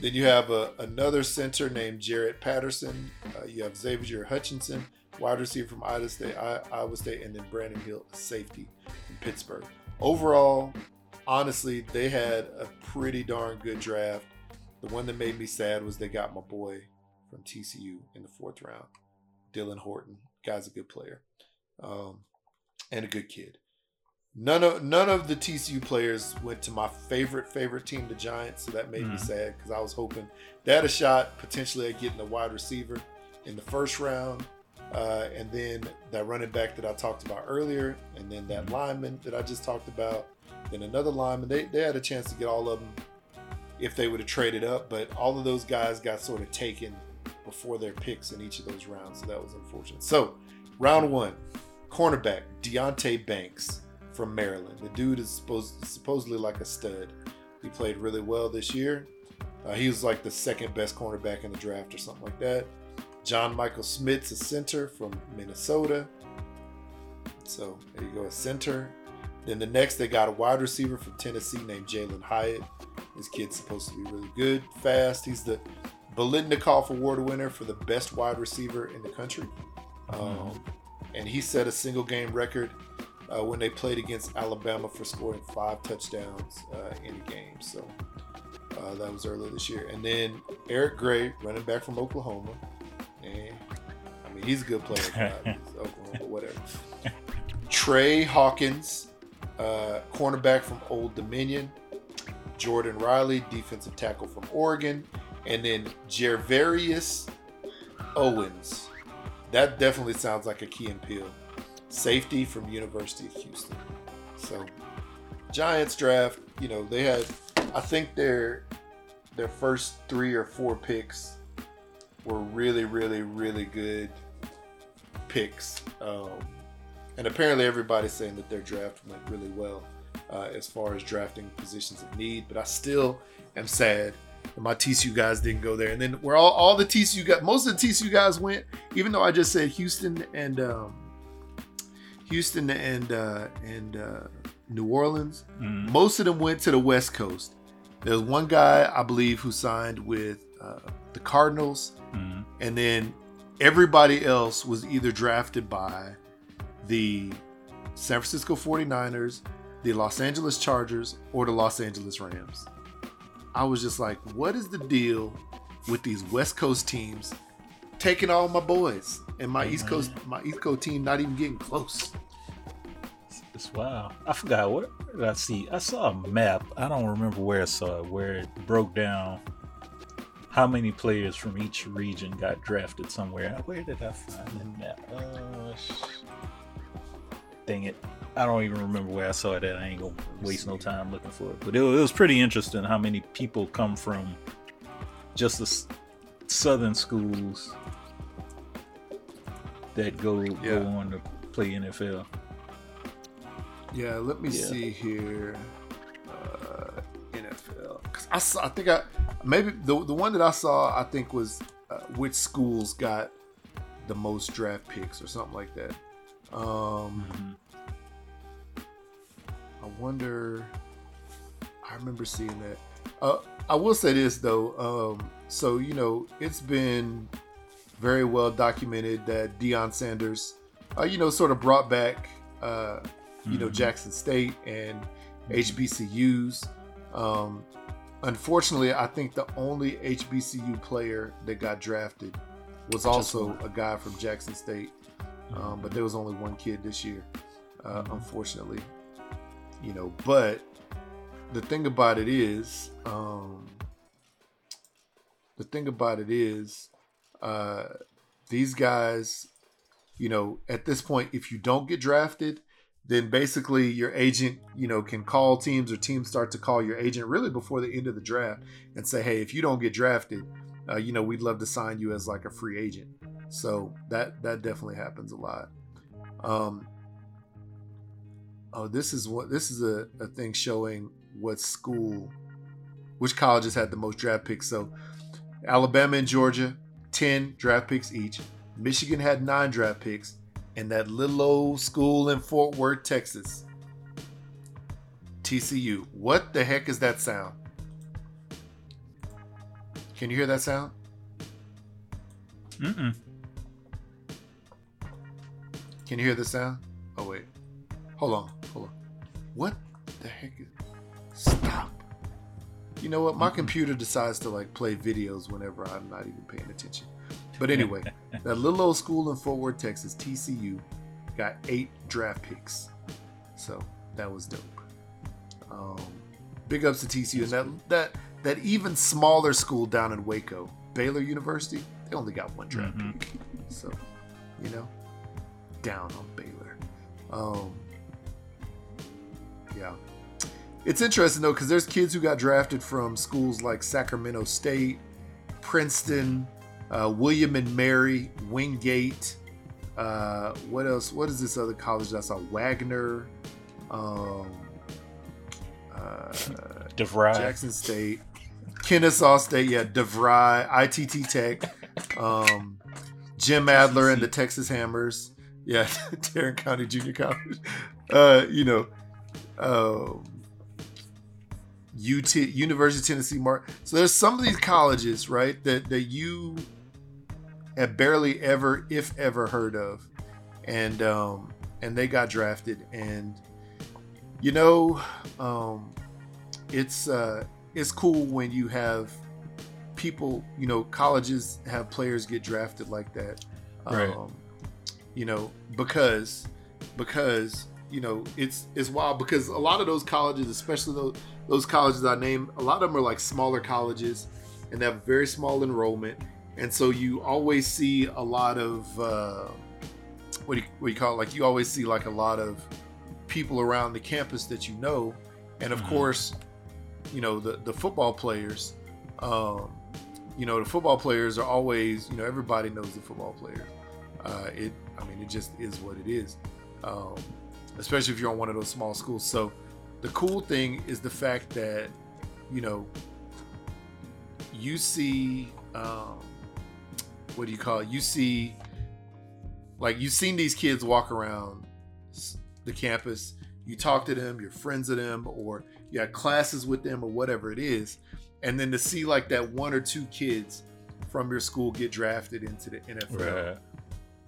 Then you have a, another center named Jarrett Patterson. Uh, you have Xavier Hutchinson, wide receiver from Iowa State, Iowa State, and then Brandon Hill, safety from Pittsburgh. Overall, honestly, they had a pretty darn good draft. The one that made me sad was they got my boy from T C U in the fourth round, Dylan Horton. Guy's a good player, um, and a good kid. None of none of the T C U players went to my favorite favorite team, the Giants, so that made mm. me sad because I was hoping they had a shot potentially at getting a wide receiver in the first round. Uh, and then that running back that I talked about earlier, and then that lineman that I just talked about, then another lineman. They they had a chance to get all of them if they would have traded up, but all of those guys got sort of taken before their picks in each of those rounds, so that was unfortunate. So, round one, cornerback Deonte Banks from Maryland. The dude is supposed supposedly like a stud. He played really well this year. Uh, he was like the second best cornerback in the draft or something like that. John Michael Smith's a center from Minnesota. So there you go, a center. Then the next, they got a wide receiver from Tennessee named Jalen Hyatt. This kid's supposed to be really good, fast. He's the Biletnikoff Award winner for the best wide receiver in the country. Mm-hmm. Um, and he set a single game record uh, when they played against Alabama for scoring five touchdowns uh, in a game. So uh, that was earlier this year. And then Eric Gray, running back from Oklahoma. And, I mean, he's a good player. Oklahoma, whatever. Trey Hawkins, uh, cornerback from Old Dominion. Jordan Riley, defensive tackle from Oregon. And then Gervarius Owens. That definitely sounds like a Key and Peele. Safety from University of Houston. So, Giants draft, you know, they had, I think their their first three or four picks were really, really, really good picks. Um, and apparently everybody's saying that their draft went really well uh, as far as drafting positions of need. But I still am sad that my T C U guys didn't go there. And then where all, all the T C U guys, most of the T C U guys went, even though I just said Houston and um, Houston and uh, and uh, New Orleans, mm. most of them went to the West Coast. There's one guy, I believe, who signed with uh, the Cardinals, mm-hmm. and then everybody else was either drafted by the San Francisco forty-niners, the Los Angeles Chargers, or the Los Angeles Rams. I was just like, what is the deal with these West Coast teams taking all my boys and my mm-hmm. East Coast my East Coast team not even getting close? It's wild. I forgot, where did I see? I saw a map. I don't remember where I saw it, where it broke down how many players from each region got drafted somewhere. Where did I find that map? Uh, Dang it. I don't even remember where I saw it at. I ain't going to waste no time looking for it. But it, it was pretty interesting how many people come from just the s- southern schools that go, yeah. go on to play N F L. Yeah, let me yeah. see here. Uh, N F L. Cause I, saw, I think I, maybe the, the one that I saw, I think was uh, which schools got the most draft picks or something like that. Um... Mm-hmm. I wonder, I remember seeing that. Uh, I will say this though. Um, so, you know, it's been very well documented that Deion Sanders, uh, you know, sort of brought back, uh, you mm-hmm. know, Jackson State and H B C Us. Um, unfortunately, I think the only H B C U player that got drafted was also a guy from Jackson State. Um, but there was only one kid this year, uh, mm-hmm. unfortunately. You know, but the thing about it is, um, the thing about it is, uh, these guys, you know, at this point, if you don't get drafted, then basically your agent, you know, can call teams or teams start to call your agent really before the end of the draft and say, hey, if you don't get drafted, uh, you know, we'd love to sign you as like a free agent. So that, that definitely happens a lot. Um, Oh, this is what this is a, a thing showing what school, which colleges had the most draft picks. So, Alabama and Georgia, ten draft picks each. Michigan had nine draft picks, and that little old school in Fort Worth, Texas, T C U. What the heck is that sound? Can you hear that sound? Mm-mm. Can you hear the sound? Oh wait. Hold on, hold on. What the heck is... Stop. You know what? My computer decides to like play videos whenever I'm not even paying attention. But anyway, that little old school in Fort Worth, Texas, T C U, got eight draft picks. So that was dope. Um, big ups to T C U. And that, that, that even smaller school down in Waco, Baylor University, they only got one draft mm-hmm. pick. So, you know, down on Baylor. Um... Yeah, it's interesting though because there's kids who got drafted from schools like Sacramento State, Princeton, uh, William and Mary, Wingate. Uh, what else? What is this other college that I saw? Wagner, um, uh, DeVry, Jackson State, Kennesaw State. Yeah, DeVry, I T T Tech, um, Jim Adler and the Texas Hammers. Yeah, Tarrant County Junior College. Uh, you know. Um, U T, University of Tennessee. Mar- so there's some of these colleges, right, that, that you have barely ever, if ever, heard of, and um, and they got drafted, and you know, um, it's uh, it's cool when you have people, you know, colleges have players get drafted like that, um, right. You know, because because. You know, it's it's wild because a lot of those colleges, especially those those colleges I named, a lot of them are like smaller colleges and they have very small enrollment. And so you always see a lot of, uh, what, do you, what do you call it? Like you always see like a lot of people around the campus that you know. And of mm-hmm. course, you know, the, the football players, um, you know, the football players are always, you know, everybody knows the football player. Uh, it, I mean, it just is what it is. Um, especially if you're on one of those small schools. So the cool thing is the fact that, you know, you see, um, what do you call it? You see, like you've seen these kids walk around the campus, you talk to them, you're friends with them, or you have classes with them or whatever it is. And then to see like that one or two kids from your school get drafted into the N F L right.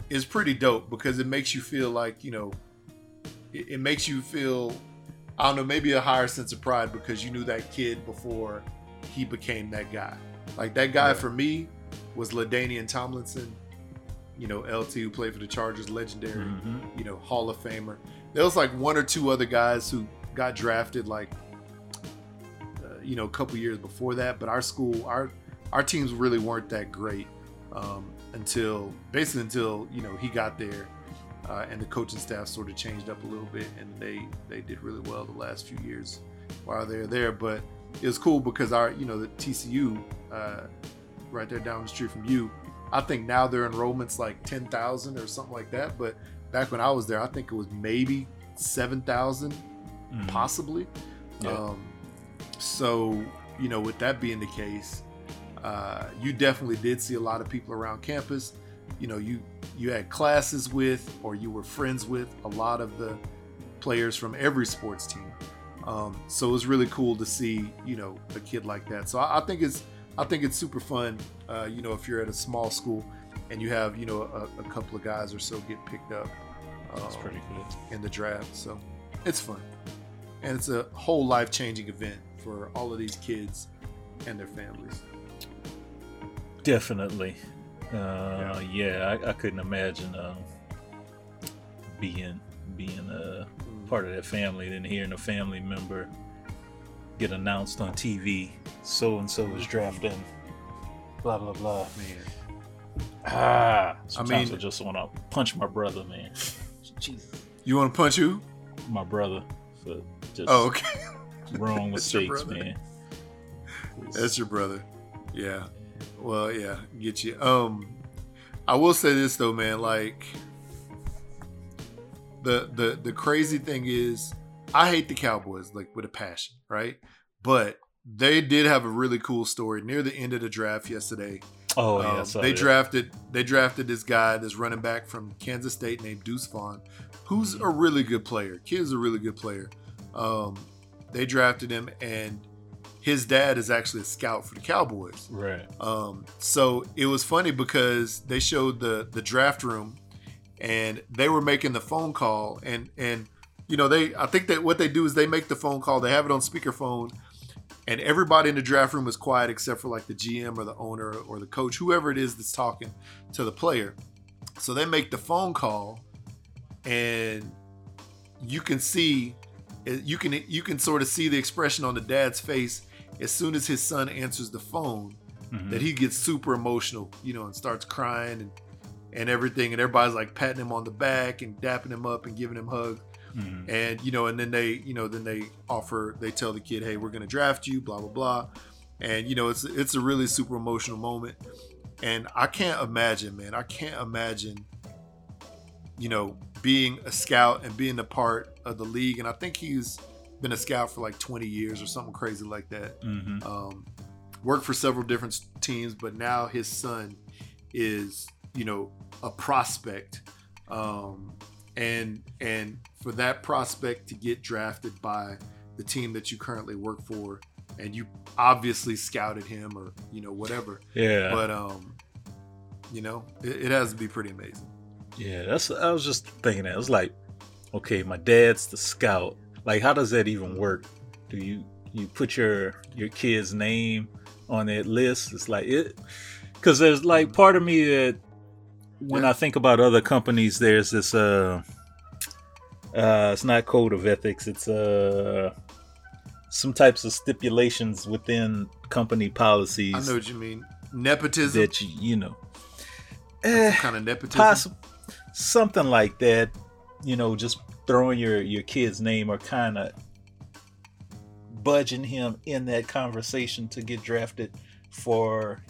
is pretty dope because it makes you feel like, you know, it makes you feel, I don't know, maybe a higher sense of pride because you knew that kid before he became that guy. Like that guy yeah. for me was LaDainian Tomlinson, you know, L T who played for the Chargers, legendary, mm-hmm. you know, Hall of Famer. There was like one or two other guys who got drafted like, uh, you know, a couple years before that. But our school, our our teams really weren't that great um, until, basically until, you know, he got there. uh, and the coaching staff sort of changed up a little bit, and they, they did really well the last few years while they were there. But it was cool because our, you know, the T C U, uh, right there down the street from you, I think now their enrollment's like ten thousand or something like that. But back when I was there, I think it was maybe seven thousand, mm. possibly. Yeah. Um, so, you know, with that being the case, uh, you definitely did see a lot of people around campus. You know, you, you had classes with, or you were friends with, a lot of the players from every sports team. Um, so it was really cool to see, you know, a kid like that. So I, I think it's, I think it's super fun, uh, you know, if you're at a small school and you have, you know, a, a couple of guys or so get picked up um, That's pretty cool. in the draft. So it's fun. And it's a whole life-changing event for all of these kids and their families. Definitely. Uh, yeah, yeah I, I couldn't imagine um, being being a part of that family, then hearing a family member get announced on T V, so and so is drafting, blah blah blah. Man, ah, sometimes I, mean, I just want to punch my brother, man. Jesus. You want to punch who? My brother for just oh, okay. wrong mistakes, man. That's your brother. Yeah. Well, yeah, get you. Um, I will say this though, man. Like the the the crazy thing is, I hate the Cowboys, like, with a passion, right? But they did have a really cool story near the end of the draft yesterday. Oh, um, yeah. Sorry. They drafted they drafted this guy, this running back from Kansas State named Deuce Vaughn, who's mm-hmm. a really good player. Kid's a really good player. Um, they drafted him, and his dad is actually a scout for the Cowboys. Right. Um, so it was funny because they showed the, the draft room, and they were making the phone call, and and – you know, they. I think that what they do is they make the phone call. They have it on speakerphone, and everybody in the draft room is quiet except for like the G M or the owner or the coach, whoever it is that's talking to the player. So they make the phone call, and you can see, you can you can sort of see the expression on the dad's face as soon as his son answers the phone, mm-hmm. that he gets super emotional, you know, and starts crying and and everything, and everybody's like patting him on the back and dapping him up and giving him hugs. Mm-hmm. And, you know, and then they, you know, then they offer, they tell the kid, hey, we're going to draft you, blah, blah, blah. And, you know, it's, it's a really super emotional moment. And I can't imagine, man, I can't imagine, you know, being a scout and being a part of the league. And I think he's been a scout for like twenty years or something crazy like that. Mm-hmm. Um, worked for several different teams, but now his son is, you know, a prospect. Um, and, and, for that prospect to get drafted by the team that you currently work for, and you obviously scouted him or, you know, whatever. Yeah. But, um, you know, it, it has to be pretty amazing. Yeah. That's, I was just thinking that. It was like, okay, my dad's the scout. Like, how does that even work? Do you, you put your, your kid's name on that list? It's like it, cause there's like part of me that when yeah. I think about other companies, there's this, uh, Uh, it's not code of ethics. It's uh, some types of stipulations within company policies. I know what you mean. Nepotism. That you, you know. Eh, some kind of nepotism. Possible, something like that. You know, just throwing your, your kid's name or kind of budging him in that conversation to get drafted for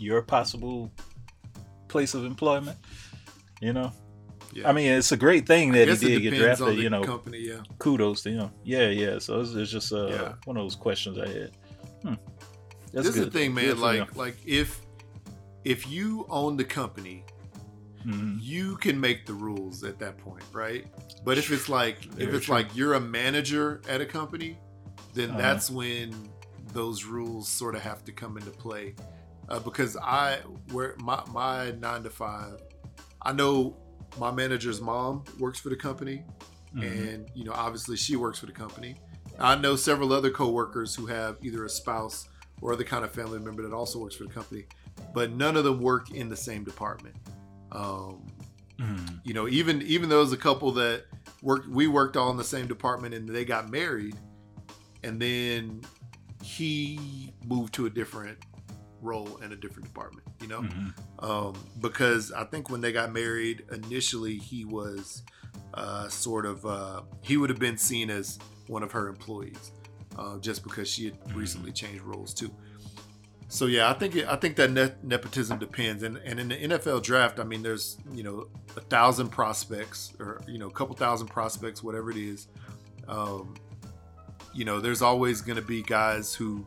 your possible place of employment. You know? Yeah. I mean, it's a great thing that he did get drafted, you know, company, yeah. kudos to him. Yeah, yeah. So it's, it's just uh, yeah. one of those questions I had. Hmm. That's this good. Is the thing, man. Good like, like if if you own the company, mm-hmm. you can make the rules at that point, right? But if it's like Very if it's true. like you're a manager at a company, then uh-huh. that's when those rules sort of have to come into play. Uh, because I, where my my nine to five, I know. My manager's mom works for the company, mm-hmm. and, you know, obviously she works for the company. I know several other coworkers who have either a spouse or other kind of family member that also works for the company, but none of them work in the same department. Um, mm-hmm. You know, even even though there's a couple that worked, we worked all in the same department, and they got married, and then he moved to a different role in a different department, you know? Mm-hmm. Um, because I think when they got married, initially he was uh, sort of, uh, he would have been seen as one of her employees uh, just because she had mm-hmm. recently changed roles too. So yeah, I think I think that ne- nepotism depends, and and in the N F L draft, I mean, there's you know a thousand prospects, or you know a couple thousand prospects, whatever it is. Um, you know, there's always going to be guys who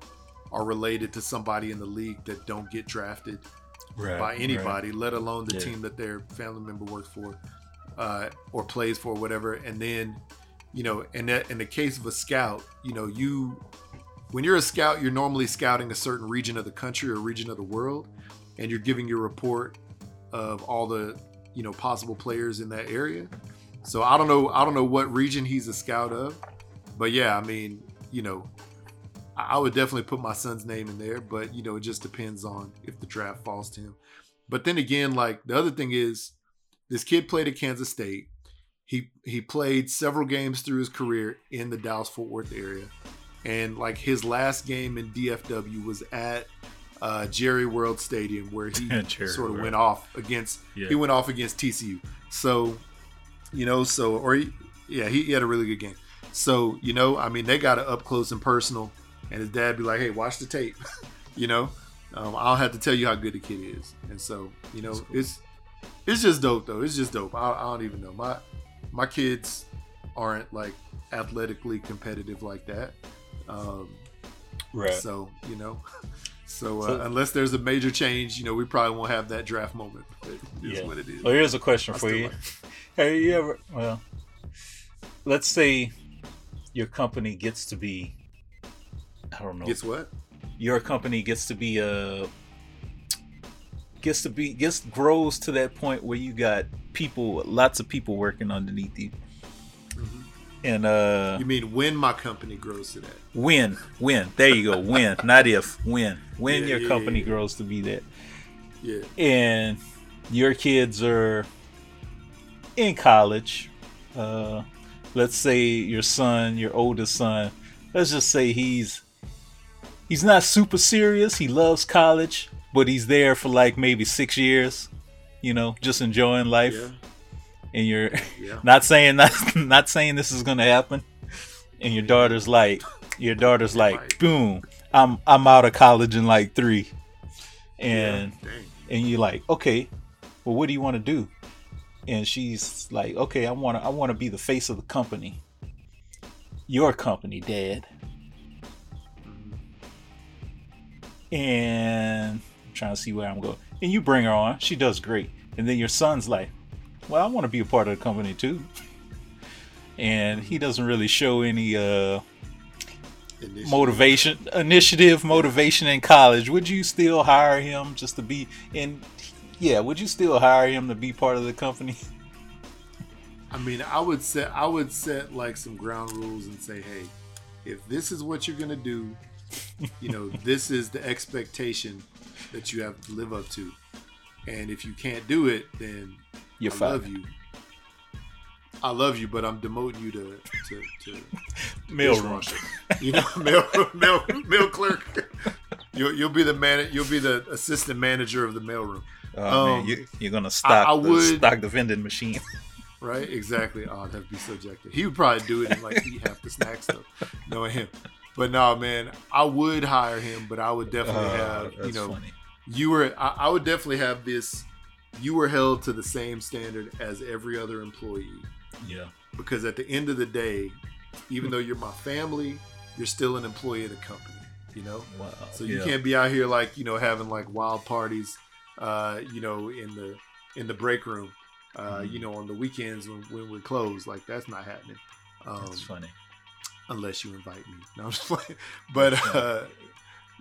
are related to somebody in the league that don't get drafted right, by anybody, right. let alone the yeah. team that their family member works for uh, or plays for, or whatever. And then, you know, and that, in the case of a scout, you know, you. When you're a scout, you're normally scouting a certain region of the country or region of the world, and you're giving your report of all the, you know, possible players in that area. So I don't know, I don't know what region he's a scout of, but yeah, I mean, you know, I would definitely put my son's name in there, but you know, it just depends on if the draft falls to him. But then again, like the other thing is, this kid played at Kansas State. He he played several games through his career in the Dallas-Fort Worth area. And like his last game in D F W was at uh, Jerry World Stadium, where he sort of World. went off against yeah. he went off against T C U. So, you know, so or he, yeah, he, he had a really good game. So, you know, I mean, they got it up close and personal, and his dad be like, "Hey, watch the tape," you know. Um, I'll have to tell you how good the kid is. And so, you know, cool. it's it's just dope though. It's just dope. I, I don't even know my my kids aren't like athletically competitive like that. Um, right. So, you know, so, uh, so unless there's a major change, you know, we probably won't have that draft moment. It is yeah. what it is. Well, here's a question I for you. Like. Have you ever, well, let's say your company gets to be, I don't know. Gets what? Your company gets to be, uh, gets to be, gets, grows to that point where you got people, lots of people working underneath you. Mm-hmm. And uh, you mean when my company grows to that? When, when, there you go. When, not if, when, when yeah, your yeah, company yeah. grows to be that. Yeah. And your kids are in college. Uh, let's say your son, your oldest son. Let's just say he's he's not super serious. He loves college, but he's there for like maybe six years. You know, just enjoying life. Yeah. And you're yeah. not saying not, not saying this is gonna happen. And your daughter's like, your daughter's like, like, boom, I'm I'm out of college in like three, and yeah, and you're like, okay, well, what do you want to do? And she's like, okay, I wanna I wanna be the face of the company, your company, Dad. And I'm trying to see where I'm going. And you bring her on, she does great, and then your son's like, well, I want to be a part of the company too, and he doesn't really show any uh, initiative. motivation, initiative, motivation in college. Would you still hire him just to be? And yeah, would you still hire him to be part of the company? I mean, I would set, I would set like some ground rules and say, hey, if this is what you're gonna do, you know, this is the expectation that you have to live up to, and if you can't do it, then You're I fine. love you. I love you, but I'm demoting you to to, to mailroom. You know, mail mail mail clerk. You'll you'll be the man. You'll be the assistant manager of the mailroom. Oh, um, man, you, you're gonna stock I, I the would, stock the vending machine. Right? Exactly. Oh, that'd be so jacked up. He would probably do it and like eat half the snacks though. Knowing him, but no, man, I would hire him, but I would definitely uh, have that's you know, funny. you were. I, I would definitely have this. You were held to the same standard as every other employee. Yeah. Because at the end of the day, even though you're my family, you're still an employee of the company, you know? Wow. So you yeah. can't be out here like, you know, having like wild parties, uh, you know, in the in the break room, uh, mm-hmm. you know, on the weekends when, when we're closed. Like, that's not happening. Um, that's funny. Unless you invite me. No, I'm just playing. But, uh,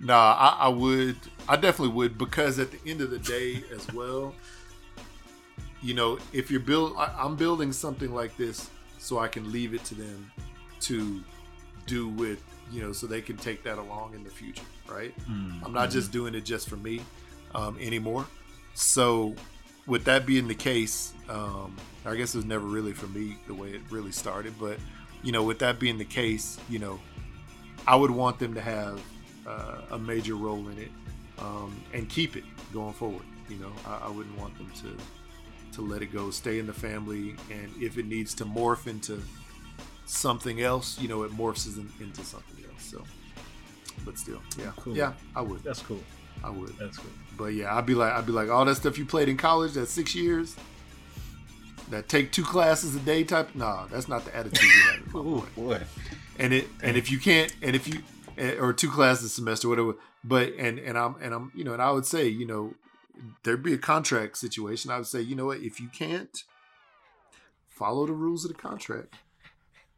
nah, I, I would, I definitely would, because at the end of the day as well, you know, if you're build, I, I'm building something like this so I can leave it to them to do with, you know, so they can take that along in the future, right? Mm-hmm. I'm not just doing it just for me um, anymore. So with that being the case, um, I guess it was never really for me the way it really started. But, you know, with that being the case, you know, I would want them to have uh, a major role in it. um, and keep it going forward. You know, I, I wouldn't want them to, to let it go, stay in the family. And if it needs to morph into something else, you know, it morphs in, into something else. So, but still, yeah, cool. yeah, I would. That's cool. I would. That's cool. But yeah, I'd be like, I'd be like, all that stuff you played in college, that six years, that take two classes a day type. Nah, that's not the attitude. Oh boy. And it, and if you can't, and if you, or two classes a semester, whatever. But and and I'm and I'm you know, and I would say, you know, there'd be a contract situation. I would say, you know what, if you can't follow the rules of the contract,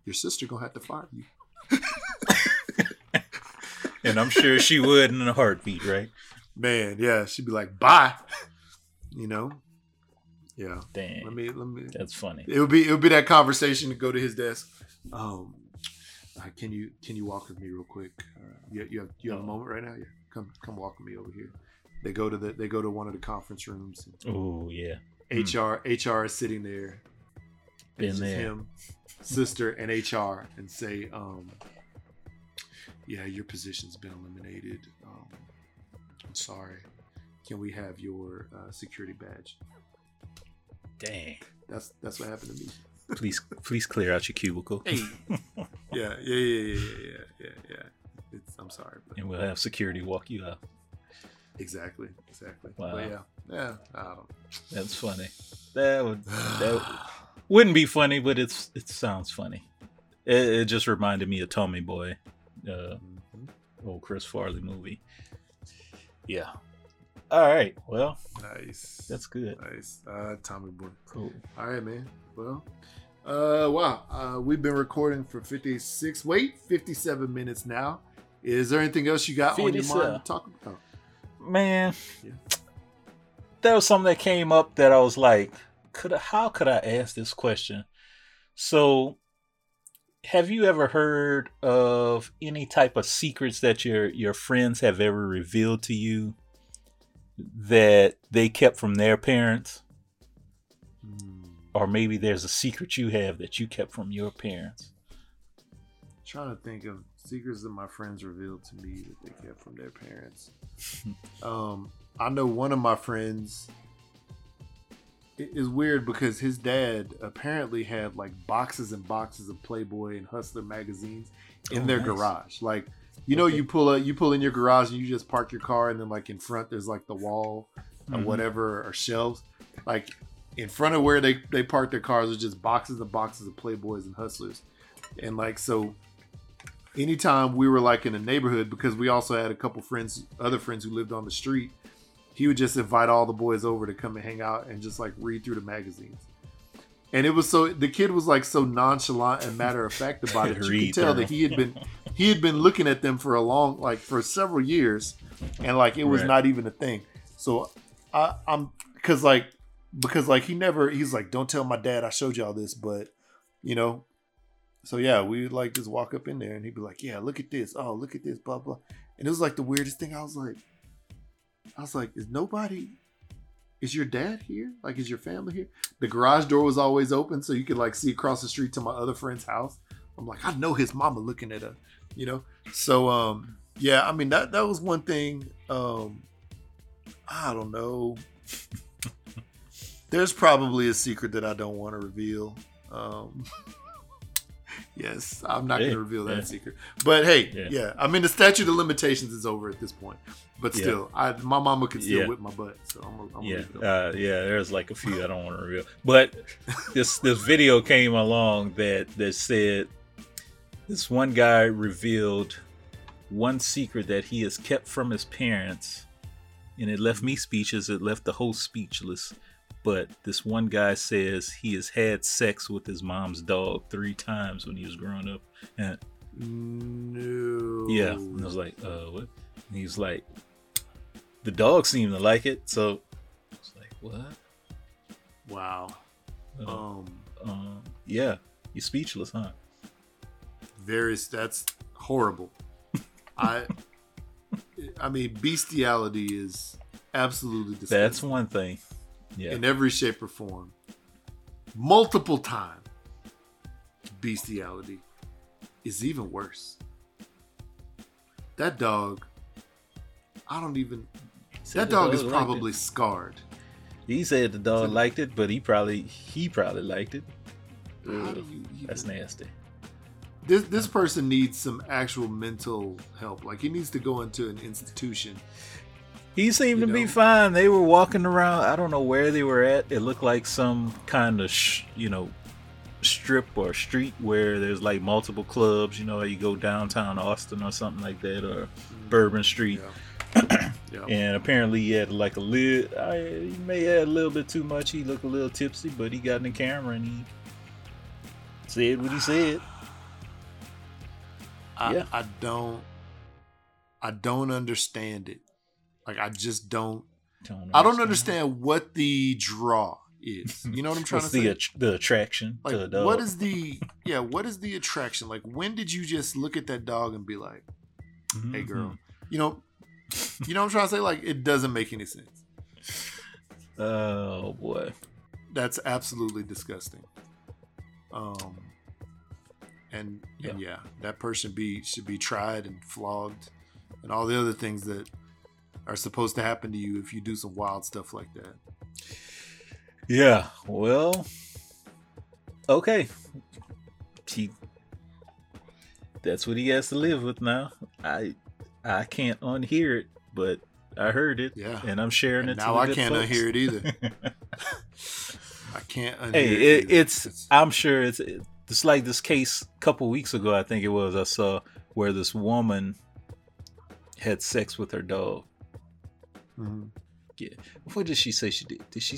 your sister gonna have to fire you. And I'm sure she would in a heartbeat, right? Man, yeah, she'd be like, "Bye," you know. Yeah. Dang. Let me. Let me. That's funny. It would be. It would be that conversation to go to his desk. Um, uh, can you can you walk with me real quick? Uh, you, you have you have oh. a moment right now? Yeah. Come come walk with me over here. They go to the they go to one of the conference rooms. Oh yeah. H R mm. H R is sitting there. Been it's there. Him, sister, and H R, and say, um, yeah, your position's been eliminated. Um, I'm sorry. Can we have your uh, security badge? Dang. That's that's what happened to me. Please please clear out your cubicle. Hey. yeah, yeah, yeah, yeah, yeah, yeah, yeah. It's, I'm sorry. But, and we'll have security walk you out. Exactly, exactly. Wow. But yeah, yeah. I don't. That's funny. That would that wouldn't be funny, but it's it sounds funny. It, it just reminded me of Tommy Boy. Uh, old Chris Farley movie. Yeah. All right. Well. Nice. That's good. Nice. Uh, Tommy Boy. Cool. All right, man. Well. Uh, wow. Uh, we've bbeen recording for fifty-six. Wait, fifty-seven minutes now. Is there anything else you got on your mind to talk about? Man. Yeah. There was something that came up that I was like, could I, how could I ask this question? So. Have you ever heard of any type of secrets that your, your friends have ever revealed to you that they kept from their parents? Mm. Or maybe there's a secret you have that you kept from your parents. I'm trying to think of secrets that my friends revealed to me that they kept from their parents. um, I know one of my friends. It is weird because his dad apparently had like boxes and boxes of Playboy and Hustler magazines in oh, their nice. garage. Like, you know, you pull a, you pull in your garage and you just park your car, and then like in front there's like the wall mm-hmm. or whatever or shelves. Like in front of where they they park their cars are just boxes and boxes of Playboys and Hustlers. And like so, anytime we were like in the neighborhood, because we also had a couple friends, other friends who lived on the street. He would just invite all the boys over to come and hang out and just like read through the magazines. And it was so, the kid was like so nonchalant and matter of fact about it. You could tell that he had been, he had been looking at them for a long, like for several years. And like, it was right. not even a thing. So I, I'm cause like, because like he never, he's like, don't tell my dad I showed y'all this, but you know, so yeah, we would like just walk up in there and he'd be like, yeah, look at this. Oh, look at this, blah, blah. And it was like the weirdest thing. I was like, I was like, is nobody, is your dad here? Like, is your family here? The garage door was always open, so you could like see across the street to my other friend's house. I'm like, I know his mama looking at her, you know? So, um, yeah, I mean, that, that was one thing. Um, I don't know. There's probably a secret that I don't want to reveal. Um, yes, I'm not yeah, going to reveal that yeah. secret. But hey, yeah. yeah, I mean, the statute of limitations is over at this point. But still, yeah. I, my mama could still yeah. whip my butt. So I'm, I'm yeah, uh, yeah. There's like a few I don't want to reveal. But this this video came along that that said this one guy revealed one secret that he has kept from his parents, and it left me speechless. It left the whole speechless. But this one guy says he has had sex with his mom's dog three times when he was growing up. And no. Yeah. And I was like, uh, what? And he was like, the dog seemed to like it. So I was like, what? Wow. Uh, um, um. Yeah. You're speechless, huh? Various. That's horrible. I. I mean, bestiality is absolutely disgusting. That's one thing. Yeah. In every shape or form, multiple time, bestiality is even worse. That dog, I don't even. That dog, dog is probably it. scarred. He said the dog so, liked it, but he probably he probably liked it. Ugh, that's nasty. This this person needs some actual mental help. Like, he needs to go into an institution. He seemed you to know? be fine. They were walking around. I don't know where they were at. It looked like some kind of sh- you know strip or street where there's like multiple clubs. You know, you go downtown Austin or something like that, or mm-hmm. Bourbon Street. Yeah. Yep. And apparently he had like a little, I, he may have had a little bit too much. He looked a little tipsy, but he got in the camera and he said what he said. I, yeah. I don't, I don't understand it. Like, I just don't, don't understand I don't understand it. What the draw is. You know what I'm trying to the say? Att- the attraction like, to the dog. What is the, yeah, what is the attraction? Like, when did you just look at that dog and be like, mm-hmm. hey girl, you know, you know what I'm trying to say? Like, it doesn't make any sense. Oh boy, that's absolutely disgusting. Um, and yeah. and yeah, that person be should be tried and flogged, and all the other things that are supposed to happen to you if you do some wild stuff like that. Yeah. Well. Okay. He, that's what he has to live with now. I. I can't unhear it, but I heard it, yeah. and I'm sharing and it. Now to the I can't folks. unhear it either. I can't. Unhear hey, it, it it's, it's. I'm sure it's. It's like this case a couple weeks ago. I think it was. I saw where this woman had sex with her dog. Mm-hmm. Yeah. What did she say she did? Did she?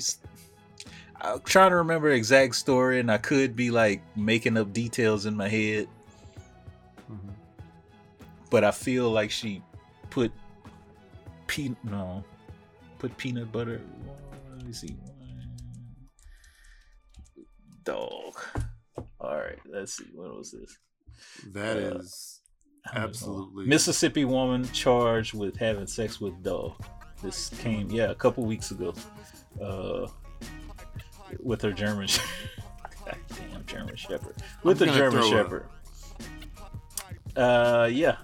I'm trying to remember the exact story, and I could be like making up details in my head. Mm-hmm. But I feel like she put peanut no, put peanut butter. Let me see. Dog. All right, let's see. What was this? That uh, is absolutely Mississippi woman charged with having sex with dog. This came yeah a couple weeks ago, uh, with her German. Damn German Shepherd. With I'm the German Shepherd. Up. Uh, yeah.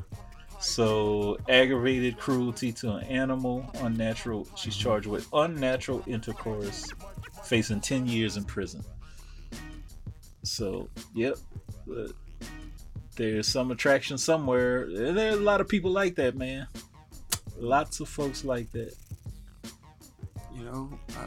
So, aggravated cruelty to an animal, unnatural. She's charged with unnatural intercourse, facing ten years in prison. So, yep. Uh, there's some attraction somewhere. There's a lot of people like that, man. Lots of folks like that. You know, I,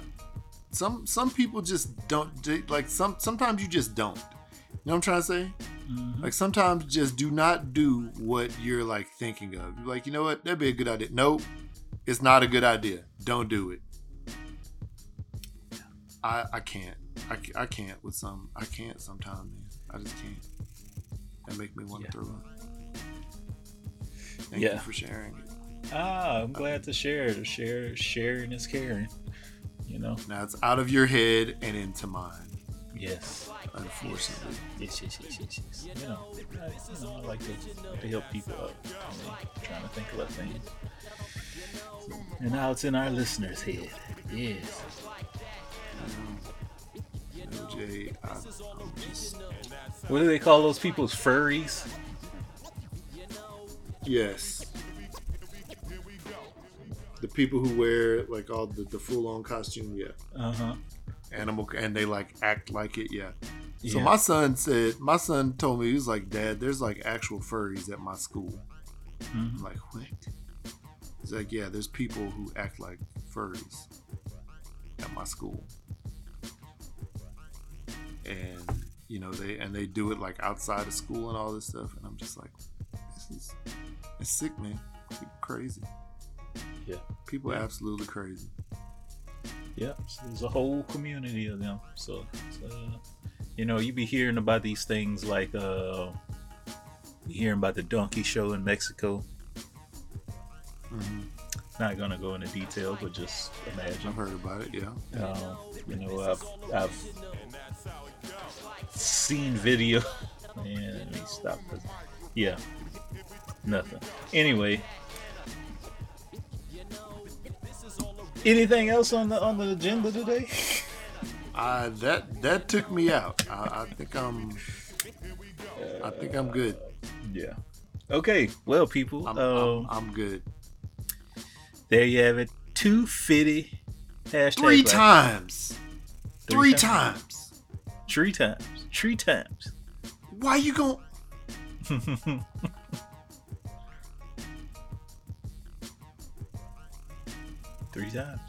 some some people just don't like. Some sometimes you just don't. You know what I'm trying to say? Mm-hmm. Like, sometimes just do not do what you're like thinking of. You're like, you know what? That'd be a good idea. Nope. It's not a good idea. Don't do it. I I can't. I, I can't with some. I can't sometimes, man. I just can't. That make me want to yeah. throw up. Thank yeah. you for sharing it. Ah, I'm glad I, to share. To share, sharing is caring. You know. Now it's out of your head and into mine. Yes. Unfortunately. Yes, yes, yes, yes, yes. You know, I, you know, I like to, to help people out. You know, trying to think of left things. And now it's in our listeners' head. Yes. Um, O J, I, I'm just... What do they call those people? Furries? Yes. The people who wear, like, all the, the full-on costume, yeah. Uh-huh. Animal, and they like act like it, yeah. yeah. So my son said, my son told me, he was like, "Dad, there's like actual furries at my school." Mm-hmm. I'm like, what? He's like, "Yeah, there's people who act like furries at my school, and you know they and they do it like outside of school and all this stuff." And I'm just like, "This is it's sick, man. People crazy. Yeah, people yeah. are absolutely crazy." Yep, so there's a whole community of them. So, uh, you know, you be hearing about these things like uh, you hearing about the donkey show in Mexico. Mm-hmm. Not gonna go into detail, but just imagine. I've heard about it. Yeah. Uh, you know, I've, I've seen video. Man, let me stop this. Yeah. Nothing. Anyway. Anything else on the on the agenda today? Uh, that that took me out. I, I think I'm. I think I'm good. Uh, yeah. Okay. Well, people. I'm, um, I'm, I'm good. There you have it. two fifty. Hashtag Three black. times. Three, Three times. times. Three times. Three times. Why you gon'? Three times.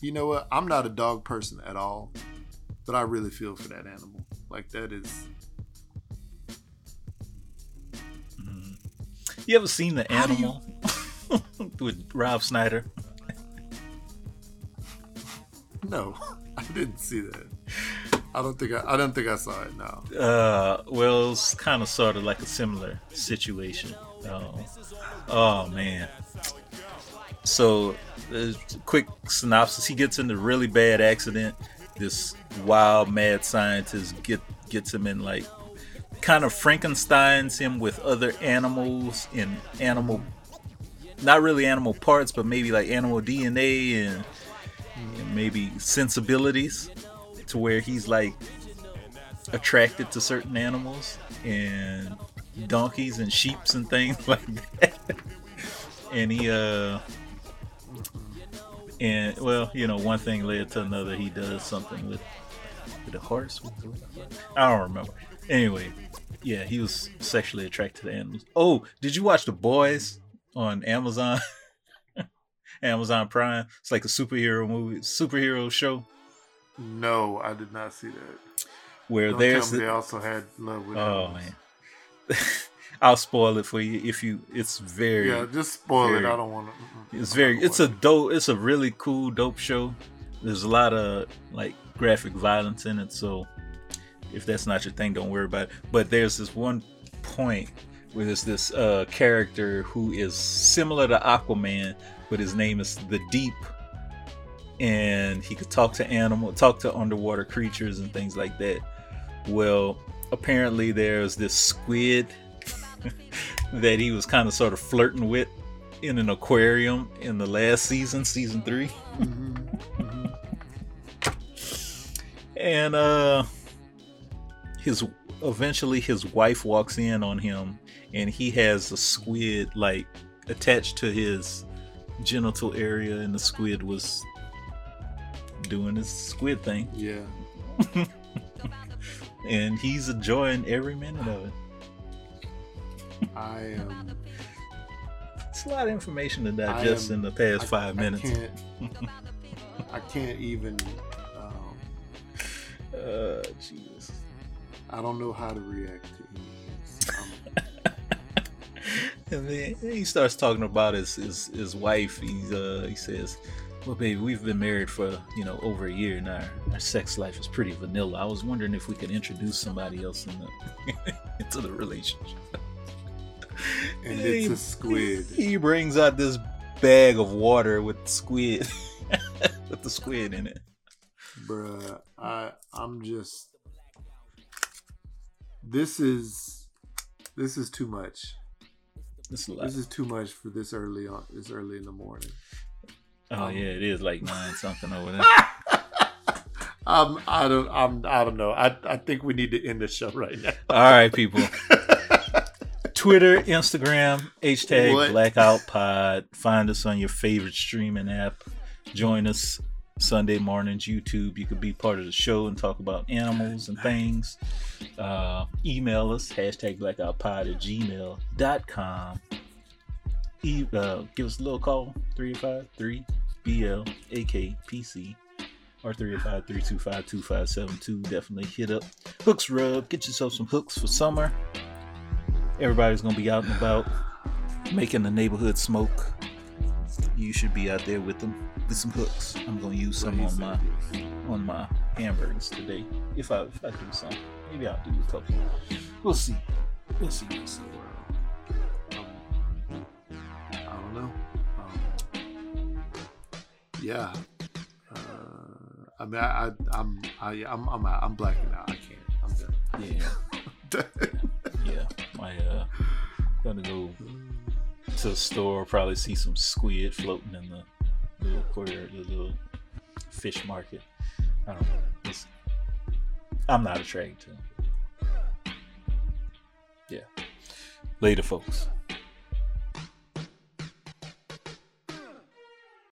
You know what? I'm not a dog person at all, but I really feel for that animal. Like, that is... Mm. You ever seen The Animal you... with Rob Snyder? No, I didn't see that. I don't think I, I don't think I saw it. No. Uh, well, it's kind of sort of like a similar situation. Oh, oh man. So, uh, quick synopsis: he gets into a really bad accident. This wild, mad scientist get gets him in, like, kind of Frankensteins him with other animals and animal, not really animal parts, but maybe like animal D N A and. And maybe sensibilities to where he's like attracted to certain animals and donkeys and sheeps and things like that. And he uh and well, you know, one thing led to another. He does something with with a horse. I don't remember. Anyway, yeah, he was sexually attracted to animals. Oh, did you watch The Boys on Amazon? Amazon Prime. It's like a superhero movie, superhero show. No, I did not see that. Where Don't there's tell me the, they also had love with animals. Oh man, I'll spoil it for you if you. It's very yeah, just spoil very, it. I don't want to. It's very. It's a dope. It's a really cool, dope show. There's a lot of like graphic violence in it, so if that's not your thing, don't worry about it. But there's this one point where there's this uh, character who is similar to Aquaman. But his name is The Deep, and he could talk to animal, talk to underwater creatures and things like that. Well, apparently there's this squid that he was kind of sort of flirting with in an aquarium in the last season, season three. And uh, his eventually his wife walks in on him, and he has a squid like attached to his genital area, and the squid was doing his squid thing. Yeah. And he's enjoying every minute of it. I am. Um, it's a lot of information to digest am, in the past I, five I, minutes. I can't, I can't even. Um, uh, Jesus. I don't know how to react to it. And then he starts talking about his his, his wife. He's uh, he says, "Well, baby, we've been married for you know over a year now. Our, our sex life is pretty vanilla. I was wondering if we could introduce somebody else in the, into the relationship." And, and it's he, a squid. He, he brings out this bag of water with squid, with the squid in it. Bruh, I I'm just. This is, this is too much. This is too much for this early on. This early in the morning. Oh um, yeah, it is like nine something over there. I'm, I don't. I'm. I don't know. I. I think we need to end the show right now. All right, people. Twitter, Instagram, hashtag what? Blackout Pod. Find us on your favorite streaming app. Join us Sunday mornings. YouTube. You could be part of the show and talk about animals and things. Uh, email us hashtag blackoutpod at gmail dot com. E- uh, give us a little call three eight five, three B L A K P C or three eight five, three two five, two five seven two. Definitely hit up Hook's Rub. Get yourself some hooks for summer. Everybody's going to be out and about making the neighborhood smoke. You should be out there with them with some hooks. I'm going to use some on my on my hamburgers today if I, if I do some. Maybe I'll do a couple. We'll see. We'll see. We'll see. Um, I don't know. Um, yeah. Uh, I mean, I, I, I'm, I, I'm, I'm, I'm blacking out. I can't. I'm done. Yeah. done. Yeah. I uh, gonna go to the store. Probably see some squid floating in the little quarter, the little fish market. I don't know. We'll see. I'm not attracted to him. Yeah. Later, folks.